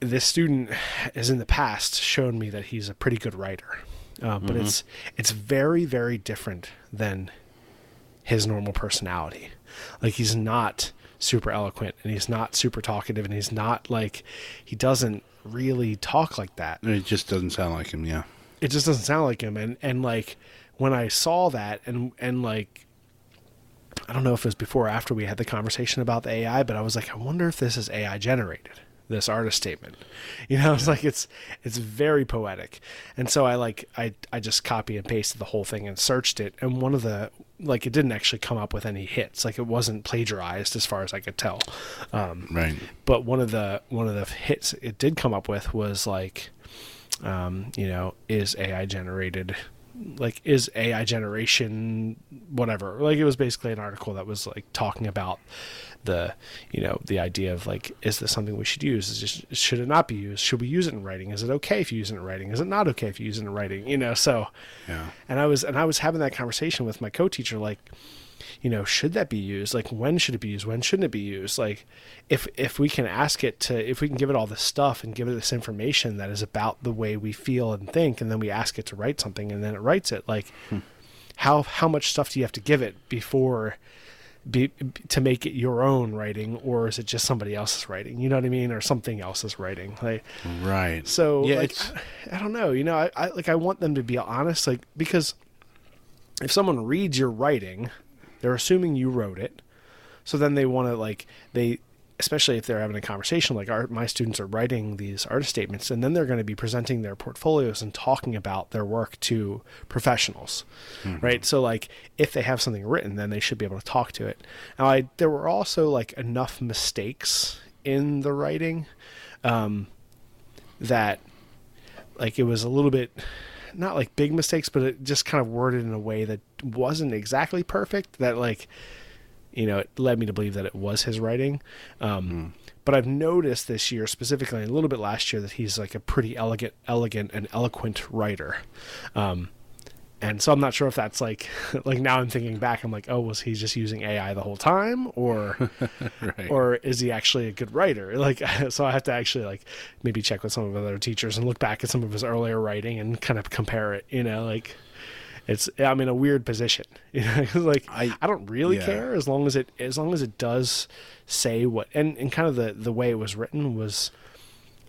this student has in the past shown me that he's a pretty good writer. Uh, but mm-hmm. it's it's very, very different than his normal personality. Like, he's not super eloquent, and he's not super talkative, and he's not like, he doesn't really talk like that. It just doesn't sound like him, yeah. It just doesn't sound like him. And, and like, when I saw that, and and like, I don't know if it was before or after we had the conversation about the A I, but I was like, I wonder if this is A I generated. This artist statement, you know, it's like, it's, it's very poetic. And so I like, I, I just copy and pasted the whole thing and searched it. And one of the, like, it didn't actually come up with any hits. Like, it wasn't plagiarized as far as I could tell. Um, right. But one of the, one of the hits it did come up with was like, um, you know, is A I generated, like, is A I generation, whatever. Like, it was basically an article that was like talking about the, you know, the idea of like, is this something we should use? Is this, should it not be used? Should we use it in writing? Is it okay if you use it in writing? Is it not okay if you use it in writing? You know, so, yeah. And I was, and I was having that conversation with my co-teacher, like, you know, should that be used? Like, when should it be used? When shouldn't it be used? Like, if, if we can ask it to, if we can give it all this stuff and give it this information that is about the way we feel and think, and then we ask it to write something and then it writes it, like, hmm. how, how much stuff do you have to give it before Be, to make it your own writing, or is it just somebody else's writing? You know what I mean? Or something else's writing. Like, right. So yeah, like, I, I don't know, you know, I, I like, I want them to be honest, like, because if someone reads your writing, they're assuming you wrote it. So then they want to like, they, especially if they're having a conversation, like our, my students are writing these artist statements, and then they're going to be presenting their portfolios and talking about their work to professionals. Mm-hmm. Right. So like, if they have something written, then they should be able to talk to it. Now I, there were also like enough mistakes in the writing, um, that like, it was a little bit, not like big mistakes, but it just kind of worded in a way that wasn't exactly perfect, that like, you know, it led me to believe that it was his writing. Um, mm. But I've noticed this year specifically, and a little bit last year, that he's like a pretty elegant, elegant and eloquent writer. Um, and so I'm not sure if that's like, like now I'm thinking back, I'm like, oh, was he just using A I the whole time, or, right. or is he actually a good writer? Like, so I have to actually like maybe check with some of other teachers and look back at some of his earlier writing and kind of compare it, you know, like, It's I'm in a weird position. You know, like I, I don't really yeah. care as long as it as long as it does say what and, and kind of the, the way it was written was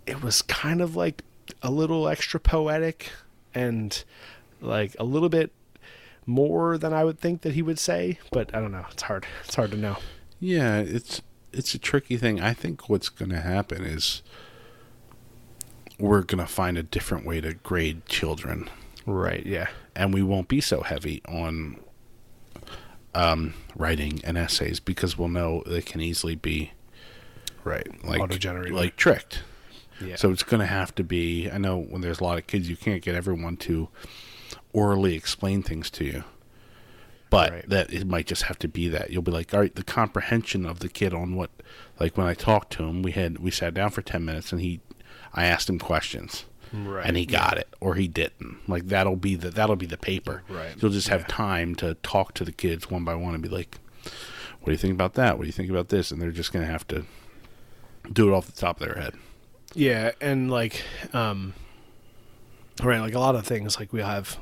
it was kind of like a little extra poetic and like a little bit more than I would think that he would say, but I don't know, it's hard. It's hard to know. Yeah, it's it's a tricky thing. I think what's gonna happen is we're gonna find a different way to grade children. Right, yeah. And we won't be so heavy on um, writing and essays because we'll know they can easily be right, like, auto-generated, like tricked. Yeah. So it's going to have to be, I know when there's a lot of kids, you can't get everyone to orally explain things to you. But right. that it might just have to be that. You'll be like, all right, the comprehension of the kid on what, like when I talked to him, we had we sat down for ten minutes and he, I asked him questions. right. and he got it or he didn't. Like that'll be the that'll be the paper. Right. You'll just have yeah. time to talk to the kids one by one and be like, "What do you think about that? What do you think about this?" And they're just gonna have to do it off the top of their head. Yeah, and like, um, right, like a lot of things. Like we have,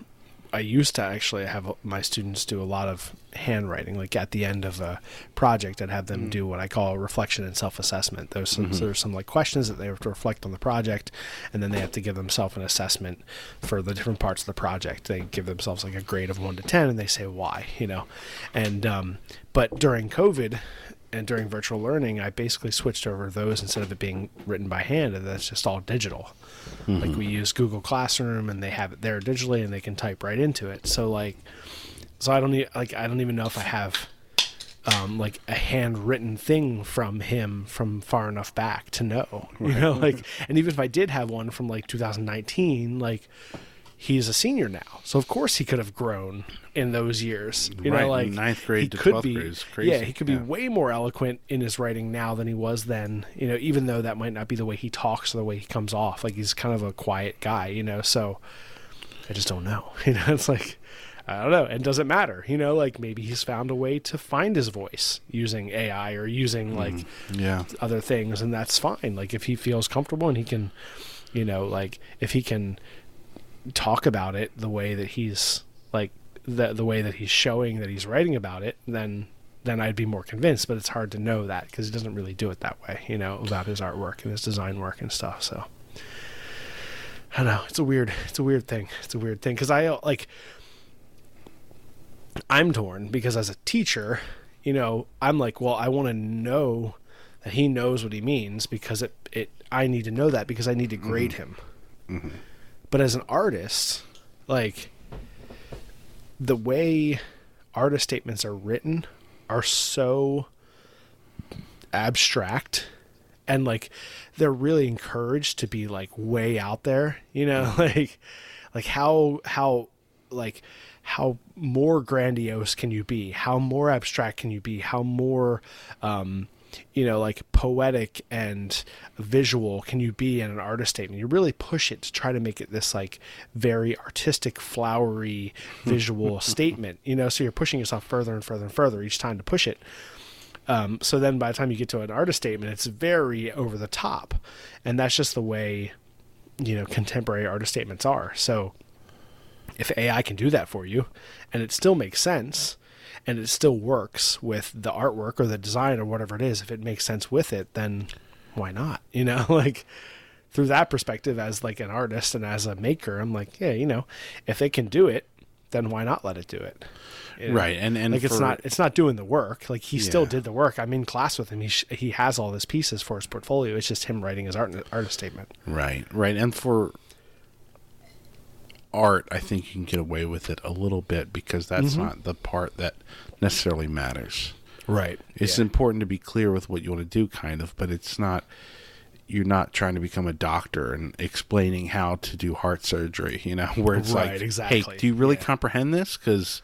I used to actually have my students do a lot of handwriting. Like at the end of a project, I'd have them mm-hmm. do what I call reflection and self-assessment. There's some mm-hmm. so there's some like questions that they have to reflect on the project, and then they have to give themselves an assessment for the different parts of the project. They give themselves like a grade of one to ten, and they say why, you know. And um, but during COVID. And during virtual learning, I basically switched over those instead of it being written by hand, and that's just all digital. Mm-hmm. Like we use Google Classroom, and they have it there digitally, and they can type right into it. So like, so I don't need, like I don't even know if I have um, like a handwritten thing from him from far enough back to know, you right. know, like. And even if I did have one from like two thousand nineteen, like. He's a senior now, so of course he could have grown in those years. You right, know, like ninth grade to twelfth grade is crazy. Yeah, he could yeah. be way more eloquent in his writing now than he was then. You know, even though that might not be the way he talks or the way he comes off. Like he's kind of a quiet guy, you know. So I just don't know. You know, it's like I don't know, and it doesn't matter. You know, like maybe he's found a way to find his voice using A I or using like mm, yeah. other things, and that's fine. Like if he feels comfortable and he can, you know, like if he can. Talk about it the way that he's like the the way that he's showing that he's writing about it, then then I'd be more convinced. But it's hard to know that because he doesn't really do it that way, you know, about his artwork and his design work and stuff. So I don't know. It's a weird it's a weird thing. It's a weird thing because I like I'm torn because as a teacher, you know, I'm like, well, I want to know that he knows what he means because it it I need to know that because I need to grade mm-hmm. him. Mm-hmm. But as an artist, like the way artist statements are written are so abstract and like they're really encouraged to be like way out there, you know, like like how how like how more grandiose can you be? How more abstract can you be? How more um you know, like poetic and visual can you be in an artist statement? You really push it to try to make it this like very artistic, flowery, visual statement, you know, so you're pushing yourself further and further and further each time to push it. Um, so then by the time you get to an artist statement, it's very over the top. And that's just the way, you know, contemporary artist statements are. So if A I can do that for you and it still makes sense, and it still works with the artwork or the design or whatever it is, if it makes sense with it, then why not? You know, like through that perspective as like an artist and as a maker, I'm like, yeah, you know, if it can do it, then why not let it do it? You know? Right. And, and like, for, it's not, it's not doing the work. Like he yeah. still did the work. I'm in class with him. He, sh- he has all his pieces for his portfolio. It's just him writing his art artist statement. Right. Right. And for art, I think you can get away with it a little bit because that's mm-hmm. not the part that necessarily matters. Right. It's yeah. important to be clear with what you want to do, kind of, but it's not, you're not trying to become a doctor and explaining how to do heart surgery, you know, where it's right, like, exactly. hey, do you really yeah. comprehend this? Because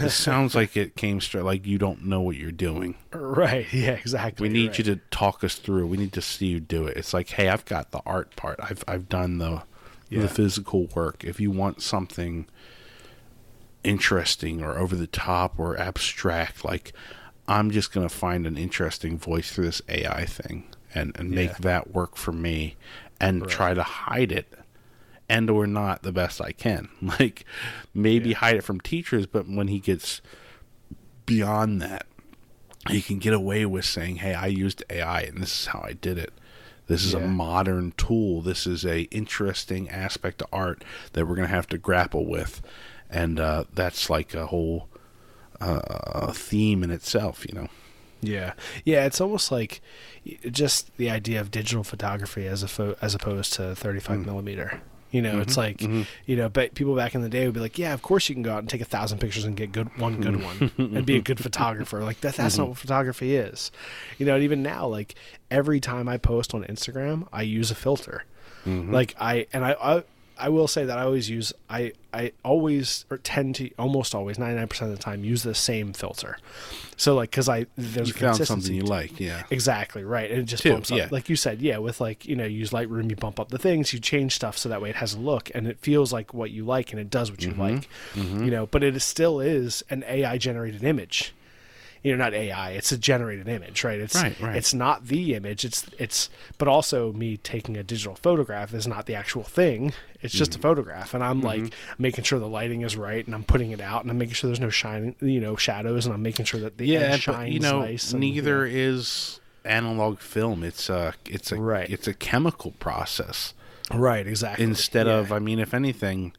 this sounds like it came straight, like you don't know what you're doing. Right. Yeah, exactly. We need right. you to talk us through. We need to see you do it. It's like, hey, I've got the art part. I've, I've done the, Yeah. the physical work. If you want something interesting or over the top or abstract, like I'm just going to find an interesting voice through this A I thing and, and yeah. make that work for me and right. try to hide it and or not the best I can. Like maybe yeah. hide it from teachers, but when he gets beyond that, he can get away with saying, hey, I used A I and this is how I did it. This is yeah. a modern tool. This is a interesting aspect of art that we're going to have to grapple with. And uh, that's like a whole uh, theme in itself, you know? Yeah. Yeah, it's almost like just the idea of digital photography as a fo- as opposed to thirty-five mm. millimeter. You know, mm-hmm. it's like, mm-hmm. you know, but people back in the day would be like, yeah, of course you can go out and take a thousand pictures and get good one good one and be a good photographer. Like that, that's mm-hmm. not what photography is. You know, and even now, like every time I post on Instagram, I use a filter. Mm-hmm. Like I, and I, I, I will say that I always use, I, I always, or tend to, almost always, ninety-nine percent of the time, use the same filter. So, like, because I, there's you a found something you like, yeah. Exactly, right. And it just Too, bumps up. Yeah. Like you said, yeah, with, like, you know, use Lightroom, you bump up the things, you change stuff so that way it has a look, and it feels like what you like, and it does what you mm-hmm. like, mm-hmm. you know, but it is, still is an A I-generated image. You know, not A I, it's a generated image, right? It's right, right. It's not the image. It's it's but also me taking a digital photograph is not the actual thing. It's just mm-hmm. a photograph. And I'm mm-hmm. like making sure the lighting is right, and I'm putting it out, and I'm making sure there's no shining, you know, shadows, and I'm making sure that the yeah, end shines but, you know, nice. And, neither yeah. is analog film. It's a it's a right. it's a chemical process. Right, exactly. Instead yeah. of I mean, if anything,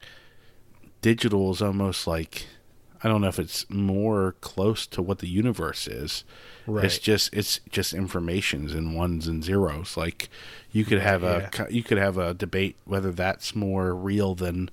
digital is almost like I don't know if it's more close to what the universe is. Right. It's just it's just informations and ones and zeros. Like you could have a yeah. you could have a debate whether that's more real than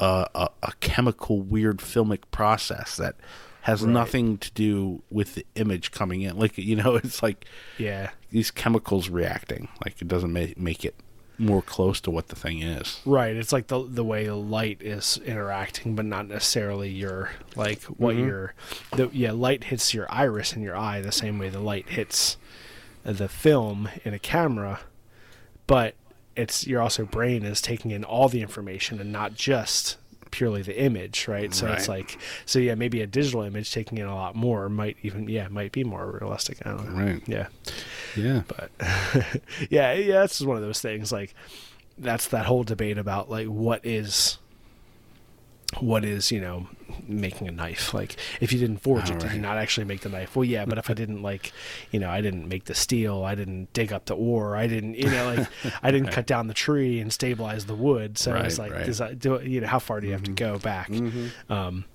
a, a, a chemical weird filmic process that has right. nothing to do with the image coming in. Like you know, it's like yeah, these chemicals reacting. Like it doesn't make make it more close to what the thing is. Right. It's like the the way light is interacting, but not necessarily your, like, what mm-hmm. your, the, yeah, light hits your iris in your eye the same way the light hits the film in a camera, but it's, your also brain is taking in all the information and not just purely the image, right? So right. it's like, so yeah, maybe a digital image taking in a lot more might even, yeah, might be more realistic. I don't know. Right. Yeah. Yeah. But yeah, yeah, that's one of those things. Like that's that whole debate about like what is, what is, you know, making a knife. Like if you didn't forge All it, right. did you not actually make the knife? Well, yeah, but if I didn't like, you know, I didn't make the steel, I didn't dig up the ore, I didn't, you know, like I didn't right. cut down the tree and stabilize the wood. So right, it's like, right. does I do you know, how far do you mm-hmm. have to go back? Mm-hmm. Um,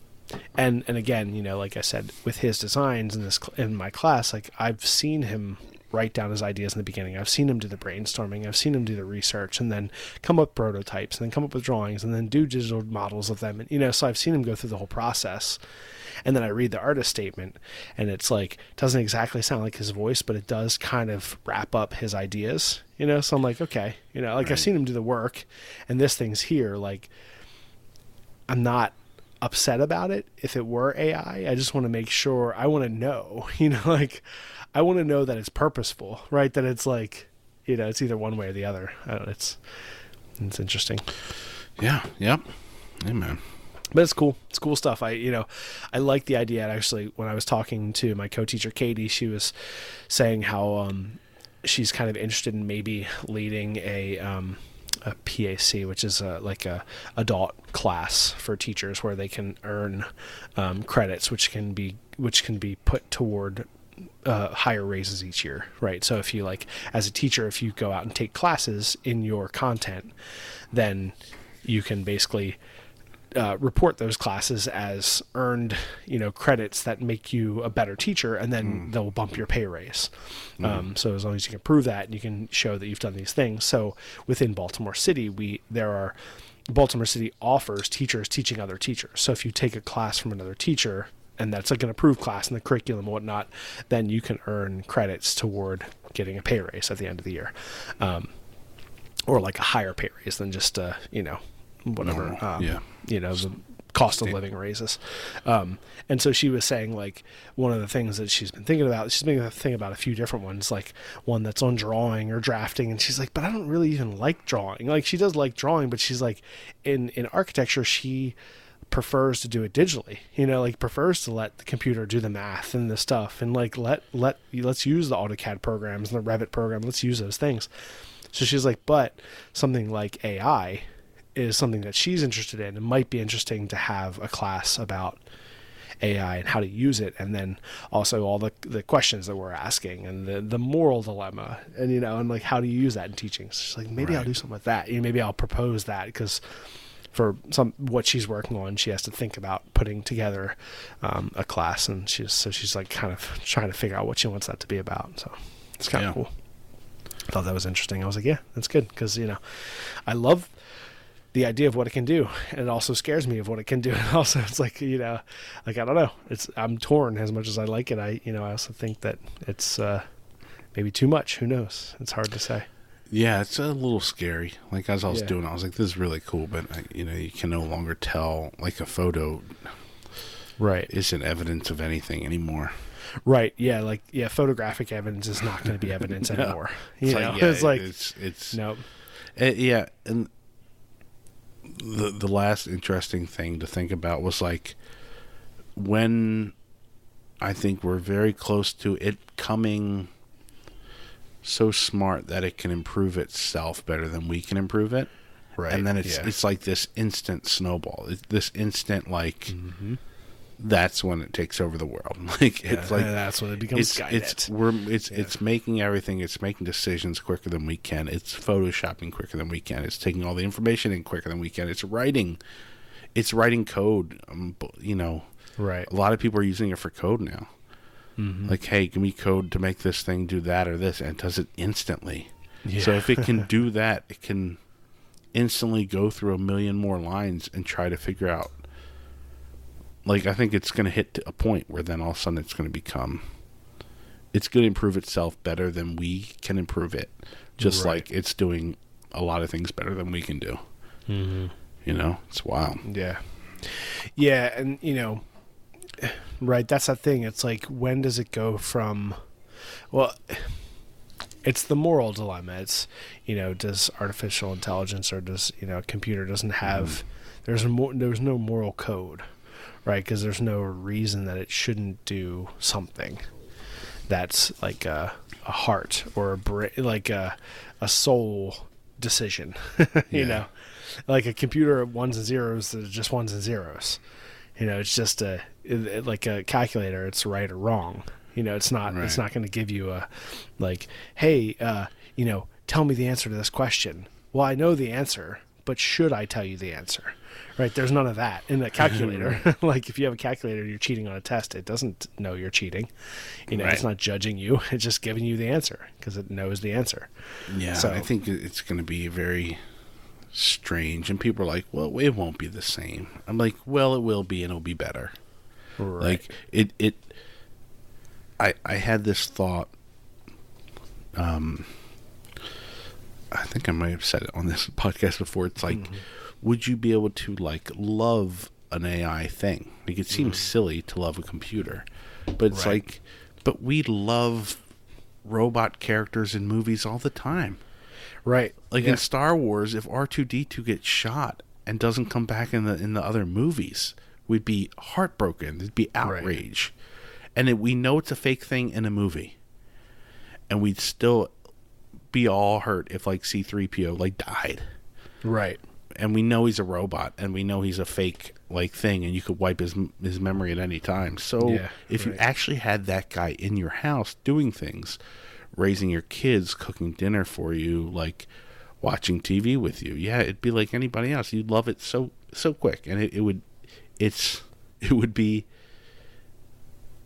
and, and again, you know, like I said, with his designs in this, in my class, like I've seen him write down his ideas in the beginning. I've seen him do the brainstorming. I've seen him do the research and then come up with prototypes and then come up with drawings and then do digital models of them. And, you know, so I've seen him go through the whole process. And then I read the artist statement and it's like, doesn't exactly sound like his voice, but it does kind of wrap up his ideas, you know? So I'm like, okay, you know, like right. I've seen him do the work and this thing's here. Like I'm not upset about it. If it were A I, I just want to make sure I want to know, you know, like, I want to know that it's purposeful, right? That it's like, you know, it's either one way or the other. I don't know, it's it's interesting. Yeah. Yep. Yeah. Amen. But it's cool. It's cool stuff. I, you know, I like the idea. And actually, when I was talking to my co-teacher Katie, she was saying how um, she's kind of interested in maybe leading a um, a P A C, which is a, like a adult class for teachers where they can earn um, credits, which can be which can be put toward Uh, higher raises each year, right? So if you like, as a teacher, if you go out and take classes in your content, then you can basically uh, report those classes as earned, you know, credits that make you a better teacher, and then mm. they'll bump your pay raise. Mm. Um, so as long as you can prove that, you can show that you've done these things. So within Baltimore City, we there are Baltimore City offers teachers teaching other teachers. So if you take a class from another teacher, and that's like an approved class in the curriculum and whatnot, then you can earn credits toward getting a pay raise at the end of the year. Um, or like a higher pay raise than just, uh, you know, whatever, um, yeah. you know, the cost of living raises. Um, and so she was saying like one of the things that she's been thinking about, she's been thinking about a few different ones, like one that's on drawing or drafting. And she's like, but I don't really even like drawing. Like she does like drawing, but she's like in, in architecture, she prefers to do it digitally, you know, like prefers to let the computer do the math and the stuff and like, let, let, let's use the AutoCAD programs and the Revit program. Let's use those things. So she's like, but something like A I is something that she's interested in. It might be interesting to have a class about A I and how to use it. And then also all the, the questions that we're asking and the, the moral dilemma and, you know, and like, how do you use that in teaching? So she's like, maybe right. I'll do something with that. You know, maybe I'll propose that because for some what she's working on, she has to think about putting together um, a class, and she's so she's like kind of trying to figure out what she wants that to be about. So it's kind yeah. of cool. I thought that was interesting. I was like, yeah, that's good because you know, I love the idea of what it can do, and it also scares me of what it can do. And also, it's like you know, like I don't know. It's I'm torn as much as I like it. I you know I also think that it's uh, maybe too much. Who knows? It's hard to say. Yeah, it's a little scary. Like, as I was yeah. doing, I was like, this is really cool, but, I, you know, you can no longer tell, like, a photo right. isn't evidence of anything anymore. Right, yeah, like, yeah, photographic evidence is not going to be evidence no. anymore. You it's know, like, yeah, it's like, it's, it's nope. It, yeah, and the the last interesting thing to think about was, like, when I think we're very close to it coming so smart that it can improve itself better than we can improve it. Right. And then it's yeah. it's like this instant snowball. It's this instant, like, mm-hmm. that's when it takes over the world. Like, yeah, it's like that's when it becomes Skynet. It's it's, we're, it's, yeah. it's making everything. It's making decisions quicker than we can. It's photoshopping quicker than we can. It's taking all the information in quicker than we can. It's writing. It's writing code. Um, you know, right. A lot of people are using it for code now. Mm-hmm. Like, hey, give me code to make this thing do that or this, and it does it instantly. Yeah. So if it can do that, it can instantly go through a million more lines and try to figure out. Like, I think it's going to hit a point where then all of a sudden it's going to become, it's going to improve itself better than we can improve it. Just right. like it's doing a lot of things better than we can do. Mm-hmm. You know, it's wild. Yeah. Yeah. And, you know, right, that's the thing. It's like, when does it go from, well, it's the moral dilemma. It's, you know, does artificial intelligence or does, you know, a computer doesn't have, mm. there's a more, there's no moral code, right? Because there's no reason that it shouldn't do something that's like a, a heart or a bra- like a, a soul decision, you yeah. know, like a computer at ones and zeros is just ones and zeros. You know, it's just a it, like a calculator. It's right or wrong. You know, it's not. Right. It's not going to give you a like, hey, uh, you know, tell me the answer to this question. Well, I know the answer, but should I tell you the answer? Right? There's none of that in the calculator. Like, if you have a calculator, you're cheating on a test. It doesn't know you're cheating. You know, right. It's not judging you. It's just giving you the answer because it knows the answer. Yeah. So I think it's going to be very strange, and people are like, well, it won't be the same. I'm like, well, it will be, and it'll be better. Right. Like it it I I had this thought, um I think I might have said it on this podcast before. It's like, mm-hmm. would you be able to, like, love an A I thing? Like, it seems mm-hmm. silly to love a computer, but it's right. like, but we love robot characters in movies all the time. Right. Like yeah. in Star Wars, if R two D two gets shot and doesn't come back in the in the other movies, we'd be heartbroken. There'd be outrage. Right. And it, we know it's a fake thing in a movie. And we'd still be all hurt if, like, C three P O, like, died. Right. And we know he's a robot, and we know he's a fake, like, thing, and you could wipe his his memory at any time. So yeah, if right. you actually had that guy in your house doing things, raising your kids, cooking dinner for you, like watching T V with you. Yeah, it'd be like anybody else. You'd love it so so quick, and it, it would, it's it would be,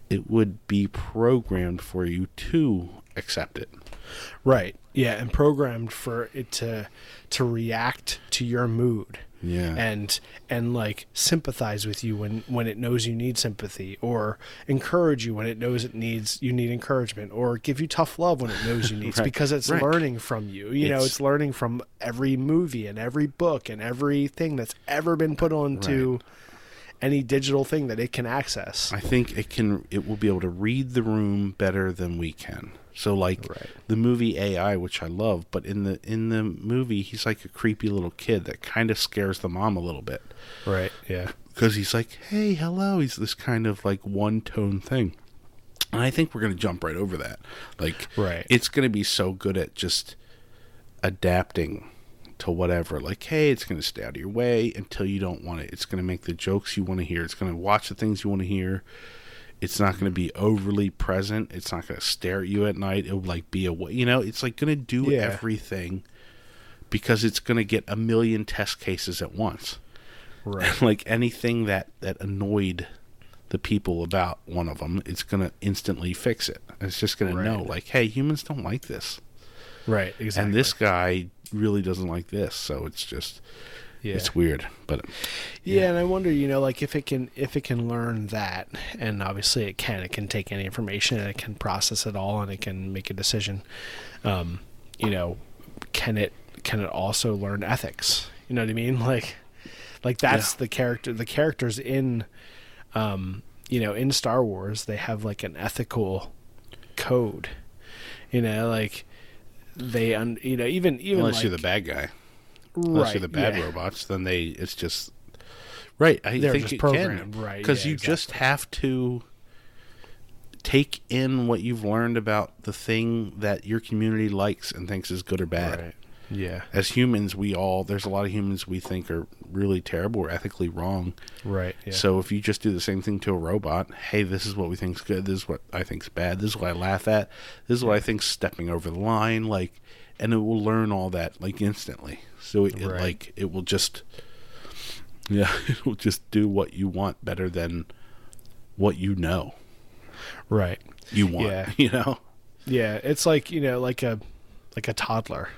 it would be programmed for you to accept it. Right. Yeah, and programmed for it to to react to your mood. Yeah. And and like sympathize with you when, when it knows you need sympathy, or encourage you when it knows it needs you need encouragement, or give you tough love when it knows you needs right. because it's right. learning from you. You it's, know, it's learning from every movie and every book and everything that's ever been put onto right. any digital thing that it can access. I think it can it will be able to read the room better than we can. So like right. the movie A I, which I love, but in the in the movie, he's like a creepy little kid that kind of scares the mom a little bit. Right, yeah. Because he's like, hey, hello. He's this kind of like one-tone thing. And I think we're going to jump right over that. Like right. it's going to be so good at just adapting to whatever. Like, hey, it's going to stay out of your way until you don't want it. It's going to make the jokes you want to hear. It's going to watch the things you want to hear. It's not going to be overly present. It's not going to stare at you at night. It'll like be away. You know, it's like going to do yeah. everything because it's going to get a million test cases at once. Right. And like anything that, that annoyed the people about one of them, it's going to instantly fix it. It's just going right. to know like, hey, humans don't like this. Right. Exactly. And this guy really doesn't like this. So it's just, yeah. it's weird, but yeah, yeah. And I wonder, you know, like if it can, if it can learn that, and obviously it can, it can take any information and it can process it all and it can make a decision. Um, you know, can it can it also learn ethics? You know what I mean? Like, like that's yeah. the character. The characters in, um, you know, in Star Wars, they have like an ethical code. You know, like they, un, you know, even even unless like, you're the bad guy, right, unless you're the bad yeah. robots, then they it's just right. I They're think just programmed, can, right? Because yeah, you exactly. just have to take in what you've learned about the thing that your community likes and thinks is good or bad. Right. Yeah. As humans, we all, there's a lot of humans we think are really terrible or ethically wrong. Right. Yeah. So if you just do the same thing to a robot, hey, this is what we think's good. This is what I think's bad. This is what I laugh at. This is what I think's stepping over the line. Like, and it will learn all that like instantly. So it, right. it like, it will just, yeah, it will just do what you want better than what you know. Right. You want, yeah. you know? Yeah. It's like, you know, like a, like a toddler.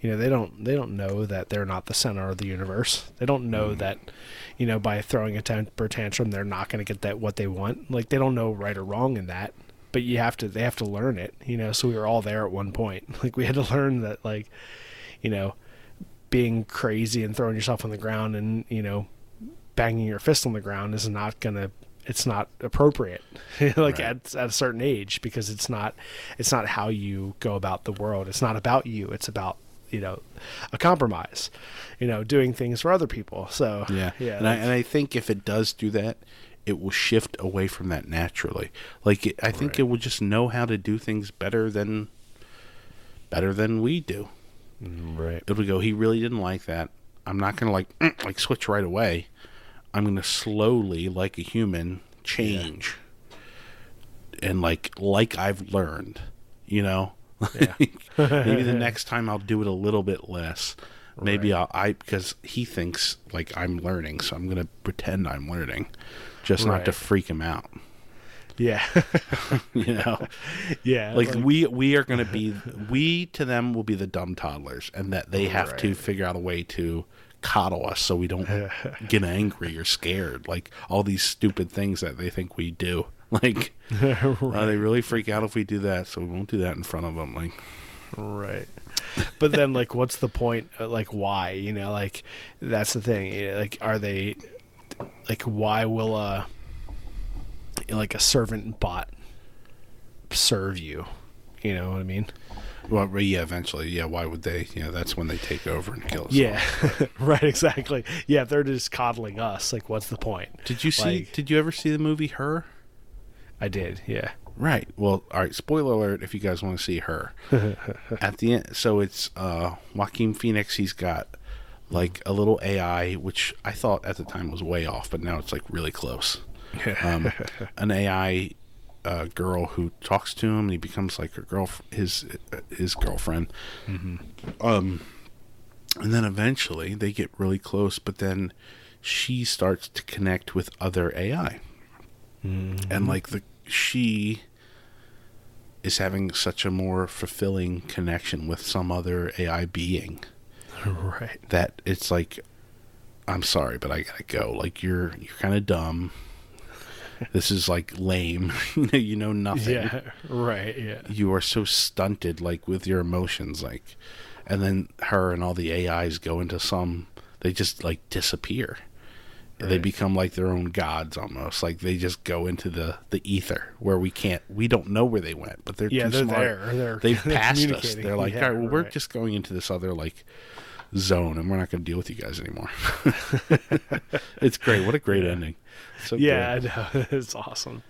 You know, they don't they don't know that they're not the center of the universe. They don't know mm. that, you know, by throwing a temper tantrum, they're not going to get that what they want. Like, they don't know right or wrong in that, but you have to they have to learn it, you know. So we were all there at one point. Like, we had to learn that, like, you know, being crazy and throwing yourself on the ground and, you know, banging your fist on the ground is not going to it's not appropriate like right. at, at a certain age, because it's not it's not how you go about the world. It's not about you. It's about, you know, a compromise, you know, doing things for other people. So, yeah. yeah and, I, and I think if it does do that, it will shift away from that naturally. Like, it, I think right. it will just know how to do things better than, better than we do. Right. It'll go, he really didn't like that. I'm not going to like, mm, like switch right away. I'm going to slowly, like a human, change. Yeah. And like, like I've learned, you know, yeah. Maybe the next time I'll do it a little bit less. Maybe right. I'll, I, because he thinks like I'm learning, so I'm going to pretend I'm learning, just right. not to freak him out. Yeah. You know? Yeah. Like, like we, we are going to be, we to them will be the dumb toddlers, and that they have right. to figure out a way to coddle us so we don't get angry or scared. Like all these stupid things that they think we do. Like, right. uh, they really freak out if we do that, so we won't do that in front of them. Like, right. But then, like, what's the point? Like, why? You know, like, that's the thing. You know, like, are they, like, why will a, like, a servant bot serve you? You know what I mean? Well, yeah, eventually. Yeah, why would they? You know, that's when they take over and kill us. Yeah, right, exactly. Yeah, they're just coddling us. Like, what's the point? Did you see, like, did you ever see the movie Her? I did, yeah. Right. Well, all right. Spoiler alert! If you guys want to see Her, at the end, so it's uh, Joaquin Phoenix. He's got like a little A I, which I thought at the time was way off, but now it's like really close. Um, an A I uh, girl who talks to him, and he becomes like her girl, his his girlfriend. Mm-hmm. Um, and then eventually they get really close, but then she starts to connect with other A I, mm-hmm. and like the. She is having such a more fulfilling connection with some other A I being. Right. That it's like, I'm sorry, but I gotta go. Like, you're you're kind of dumb. This is like lame. You know nothing. Yeah. Right. Yeah. You are so stunted, like with your emotions, like, and then her and all the A Is go into some. They just like disappear. They become like their own gods almost. Like they just go into the, the ether where we can't, we don't know where they went, but they're yeah, too they're smart. There. They're, They've they're passed us. They're like, yeah, all right, well, we're right. just going into this other like zone, and we're not going to deal with you guys anymore. It's great. What a great ending. So yeah, great. I know. It's awesome.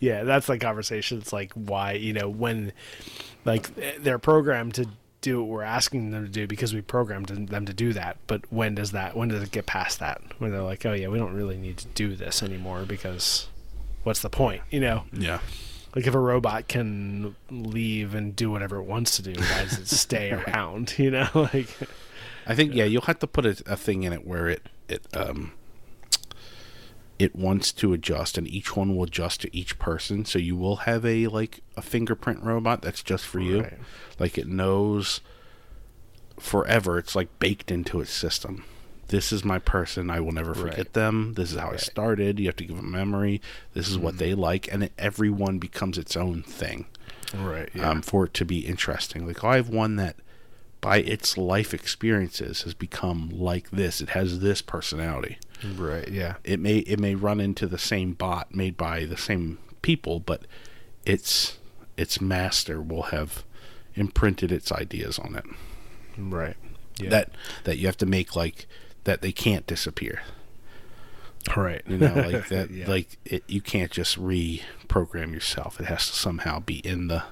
Yeah. That's the conversation. It's like why, you know, when like they're programmed to do what we're asking them to do because we programmed them to do that. But when does that, when does it get past that? When they're like, oh yeah, we don't really need to do this anymore because what's the point? You know? Yeah. Like if a robot can leave and do whatever it wants to do, why does it stay around? You know? Like, I think, yeah, you'll have to put a, a thing in it where it, it, um, it wants to adjust, and each one will adjust to each person. So you will have a like a fingerprint robot that's just for you. Right. Like it knows forever. It's like baked into its system. This is my person. I will never forget right. them. This is how right. I started. You have to give them memory. This is mm-hmm. what they like. And then everyone becomes its own thing. Right. Yeah. Um, for it to be interesting. Like, oh, I have one that by its life experiences has become like this. It has this personality. Right, yeah. It may it may run into the same bot made by the same people, but its its master will have imprinted its ideas on it. Right. Yeah. That that you have to make, like, that they can't disappear. Right. You know, like that yeah. like it, you can't just reprogram yourself. It has to somehow be in the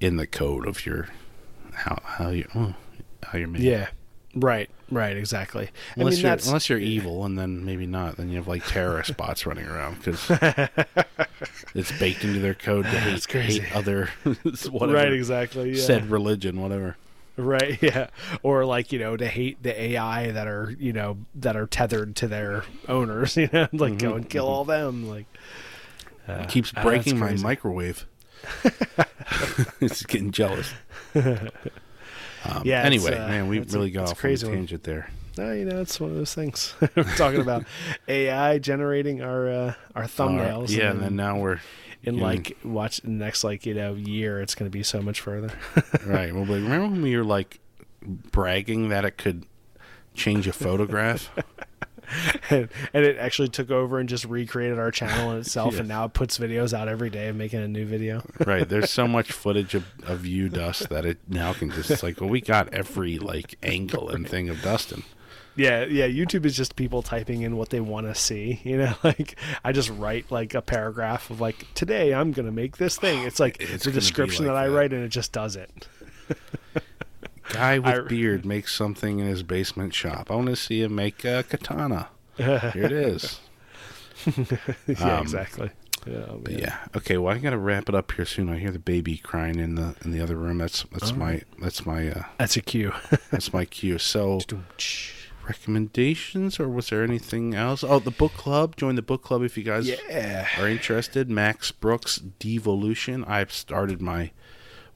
in the code of your how how you oh, how you're made. Yeah. Right, right, exactly. Unless I mean, you're that's, unless you're evil, and then maybe not. Then you have like terrorist bots running around because it's baked into their code to hate, hate other whatever. Right, exactly. Yeah. Said religion, whatever. Right, yeah, or like, you know, to hate the A I that are, you know, that are tethered to their owners. You know, like mm-hmm, go and kill mm-hmm. all them. Like uh, it keeps breaking oh, my microwave. It's getting jealous. Um, yeah. Anyway, uh, man, we really got off on a tangent there. No, you know, it's one of those things. We're talking about A I generating our uh, our thumbnails. Uh, yeah, and, and then now we're in like know, watch the next like you know year, it's going to be so much further. Right. Well, like, remember when we were like bragging that it could change a photograph? And, and it actually took over and just recreated our channel in itself, yes. And now it puts videos out every day of making a new video. Right. There's so much footage of, of you, Dust, that it now can just, it's like, well, we got every, like, angle and thing of Dustin. Yeah, yeah. YouTube is just people typing in what they want to see. You know, like, I just write, like, a paragraph of, like, today I'm going to make this thing. It's like it's the description like that, that I write, and it just does it. Guy with I, beard makes something in his basement shop. I want to see him make a katana. Here it is. Yeah, um, exactly. Yeah, but yeah. yeah. Okay. Well, I gotta wrap it up here soon. I hear the baby crying in the in the other room. That's that's oh. my that's my uh, that's a cue. That's my cue. So recommendations, or was there anything else? Oh, the book club. Join the book club if you guys yeah. are interested. Max Brooks' Devolution. I've started my.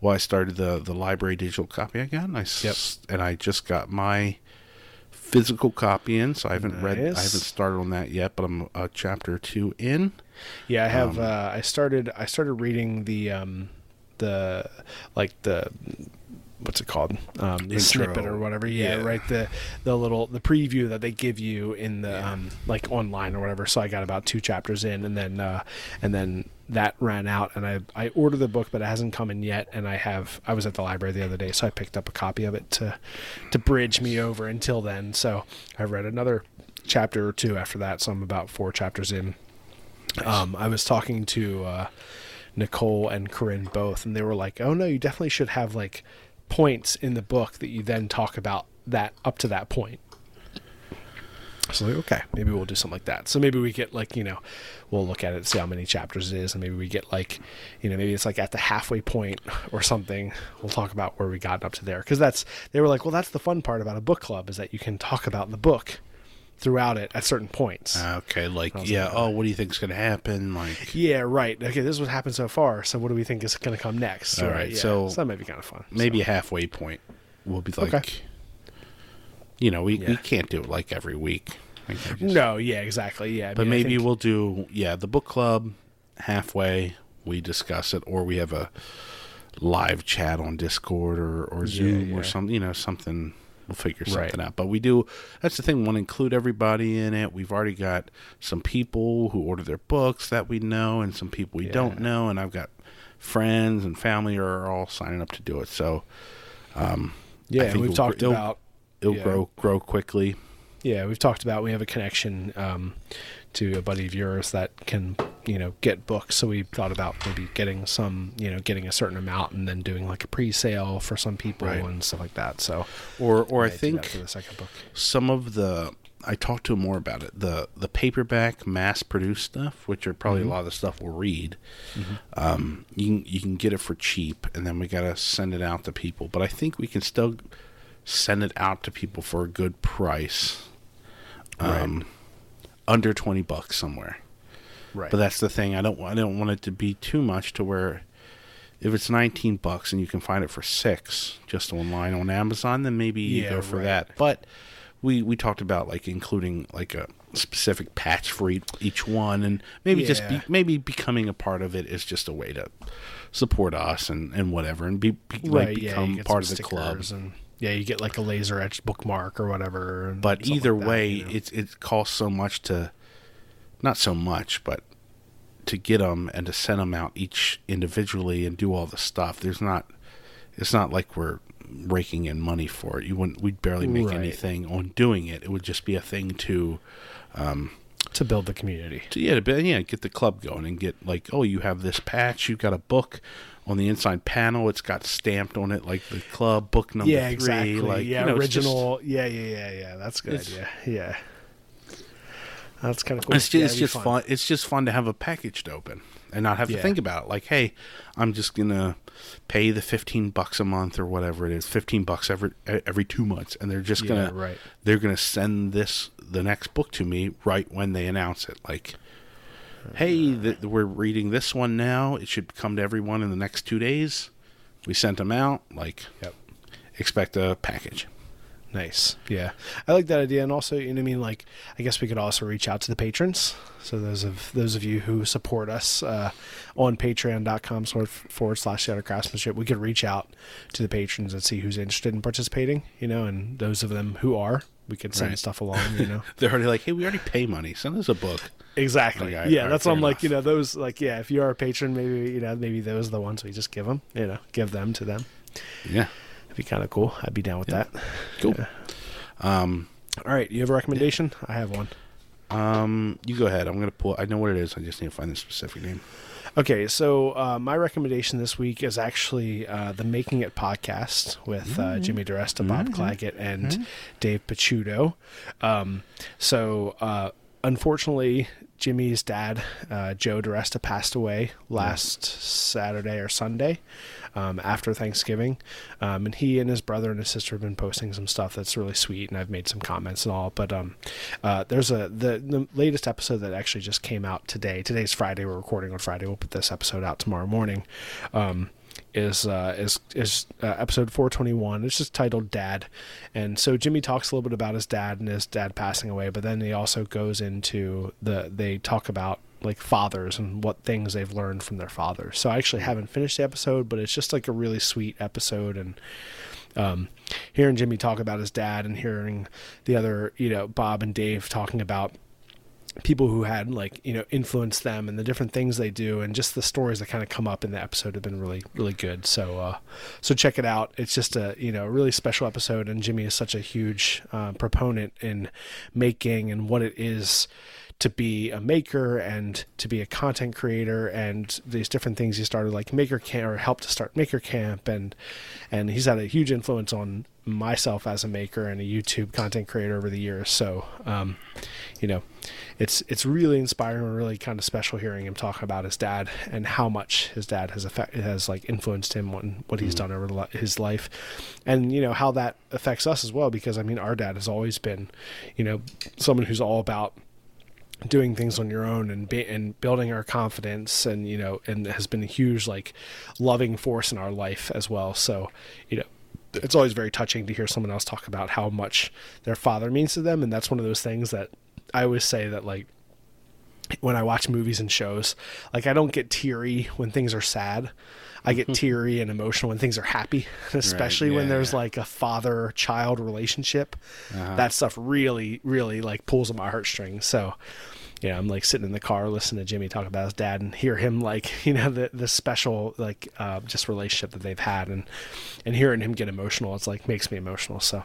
Well, I started the, the library digital copy I got, and I, yep. and I just got my physical copy in, so I haven't nice. read, I haven't started on that yet, but I'm uh, chapter two in. Yeah, I have. Um, uh, I started. I started reading the um, the like the. What's it called? Um, the intro. Snippet or whatever. Yeah, yeah, right. The the little the preview that they give you in the yeah. um, like online or whatever. So I got about two chapters in, and then uh, and then that ran out, and I I ordered the book, but it hasn't come in yet. And I have I was at the library the other day, so I picked up a copy of it to to bridge me over until then. So I read another chapter or two after that. So I'm about four chapters in. Nice. Um, I was talking to uh, Nicole and Corinne both, and they were like, "Oh no, you definitely should have like." Points in the book that you then talk about that up to that point." So like, okay, maybe we'll do something like that. So maybe we get like, you know, we'll look at it, see how many chapters it is, and maybe we get like, you know, maybe it's like at the halfway point or something. We'll talk about where we got up to there, because that's they were like, well, that's the fun part about a book club is that you can talk about the book throughout it at certain points. Okay, like, yeah, like, oh, what do you think's going to happen? Like, yeah, right. Okay, this is what happened so far, so what do we think is going to come next? All right, right yeah. so, so that might be kind of fun. Maybe so. A halfway point will be like, okay. You know, we, yeah. we can't do it like every week. Like just, no, yeah, exactly, yeah. I but mean, maybe think, we'll do, yeah, the book club, halfway, we discuss it, or we have a live chat on Discord or, or Zoom yeah, yeah. or something, you know, something... We'll figure something right. out. But we do, that's the thing, we want to include everybody in it. We've already got some people who order their books that we know and some people we yeah. don't know. And I've got friends and family are all signing up to do it. So, um, yeah, I think we've it'll, talked it'll, about it'll yeah. grow, grow quickly. Yeah, we've talked about we have a connection um, to a buddy of yours that can, you know, get books. So we thought about maybe getting some, you know, getting a certain amount and then doing like a pre-sale for some people right. and stuff like that. So, or or I think for the second book, some of the I talked to him more about it. The the paperback mass-produced stuff, which are probably mm-hmm. a lot of the stuff we'll read. Mm-hmm. Um, you can, you can get it for cheap, and then we gotta send it out to people. But I think we can still send it out to people for a good price. Um, right. Under twenty bucks somewhere, right? But that's the thing. I don't. I don't want it to be too much to where, if it's nineteen bucks and you can find it for six just online on Amazon, then maybe yeah, you go for right. that. But we we talked about like including like a specific patch for each, each one, and maybe yeah. just be, maybe becoming a part of it is just a way to support us and, and whatever, and be, be right, like become yeah, part of the club. And, Yeah, you get like a laser etched bookmark or whatever. But either like that, way, you know? it it costs so much to, not so much, but to get them and to send them out each individually and do all the stuff. There's not, it's not like we're raking in money for it. You wouldn't, we'd barely make right. anything on doing it. It would just be a thing to, um, to build the community. To, yeah, to be, yeah, get the club going and get like, oh, you have this patch, you've got a book. On the inside panel, it's got stamped on it, like the club book number yeah, three. Exactly. Like, yeah, you know, original. Just, yeah, yeah, yeah, yeah. That's a good idea. Yeah. That's kind of cool. It's just, yeah, it's just fun. fun. It's just fun to have a package to open and not have yeah. to think about it. Like, hey, I'm just going to pay the fifteen bucks a month or whatever it is, fifteen bucks every every two months. And they're just going to, yeah, right. they're going to send this, the next book to me right when they announce it. Like, hey, th- we're reading this one now. It should come to everyone in the next two days. We sent them out. Like, yep. expect a package. Nice. Yeah. I like that idea. And also, you know, I mean, like, I guess we could also reach out to the patrons. So those of those of you who support us uh, on patreon dot com forward slash The Art of Craftsmanship, we could reach out to the patrons and see who's interested in participating, you know, and those of them who are, we could send right. stuff along, you know. They're already like, hey, we already pay money. Send us a book. Exactly. Like, I, yeah, I, that's what I'm enough. Like, you know, those, like, yeah, if you are a patron, maybe, you know, maybe those are the ones we just give them, you know, give them to them. Yeah. Be kind of cool. I'd be down with yeah. that. Cool. Yeah. Um, all right. You have a recommendation? Yeah. I have one. Um, you go ahead. I'm going to pull. I know what it is. I just need to find the specific name. Okay. So uh, my recommendation this week is actually uh, the Making It podcast with uh, Jimmy DiResta, Bob mm-hmm. Claggett, and mm-hmm. Dave Picciuto. Um, so uh, unfortunately, Jimmy's dad, uh, Joe DiResta, passed away last yeah. Saturday or Sunday. Um, after Thanksgiving, um, and he and his brother and his sister have been posting some stuff that's really sweet, and I've made some comments and all. But um, uh, there's a the, the latest episode that actually just came out today. Today's Friday. We're recording on Friday. We'll put this episode out tomorrow morning. Um, is uh, is is uh, episode four twenty-one. It's just titled "Dad," and so Jimmy talks a little bit about his dad and his dad passing away. But then he also goes into the they talk about. Like fathers and what things they've learned from their fathers. So I actually haven't finished the episode, but it's just like a really sweet episode. And, um, hearing Jimmy talk about his dad and hearing the other, you know, Bob and Dave talking about people who had like, you know, influenced them and the different things they do. And just the stories that kind of come up in the episode have been really, really good. So, uh, so check it out. It's just a, you know, really special episode. And Jimmy is such a huge, uh, proponent in making and what it is, to be a maker and to be a content creator and these different things he started like Maker Camp or helped to start Maker Camp. And, and he's had a huge influence on myself as a maker and a YouTube content creator over the years. So, um, you know, it's, it's really inspiring and really kind of special hearing him talk about his dad and how much his dad has affect has like influenced him on what he's mm-hmm. done over his life and, you know, how that affects us as well. Because I mean, our dad has always been, you know, someone who's all about doing things on your own and be, and building our confidence and, you know, and has been a huge, like loving force in our life as well. So, you know, it's always very touching to hear someone else talk about how much their father means to them. And that's one of those things that I always say that like, when I watch movies and shows, like I don't get teary when things are sad. I get teary and emotional when things are happy, especially right, yeah, when there's yeah. like a father child relationship, uh-huh. that stuff really, really like pulls on my heartstrings. So, yeah, I'm like sitting in the car, listening to Jimmy talk about his dad and hear him like, you know, the, the special, like uh, just relationship that they've had and, and hearing him get emotional. It's like, makes me emotional. So,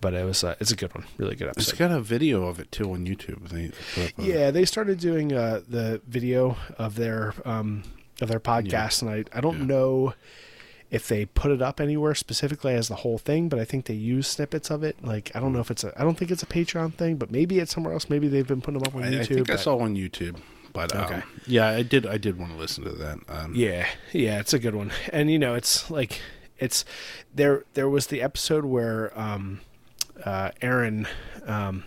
but it was, uh, it's a good one. Really good episode. It's got a video of it too on YouTube. They yeah. They started doing uh, the video of their, um, of their podcast. Yeah. And I, I don't yeah. know if they put it up anywhere specifically as the whole thing, but I think they use snippets of it. Like, I don't know if it's a, I don't think it's a Patreon thing, but maybe it's somewhere else. Maybe they've been putting them up on I, YouTube. I think but... I saw on YouTube, but okay. um, yeah, I did. I did want to listen to that. Um, yeah. Yeah. It's a good one. And you know, it's like, it's there, there was the episode where, um, uh, Aaron, um,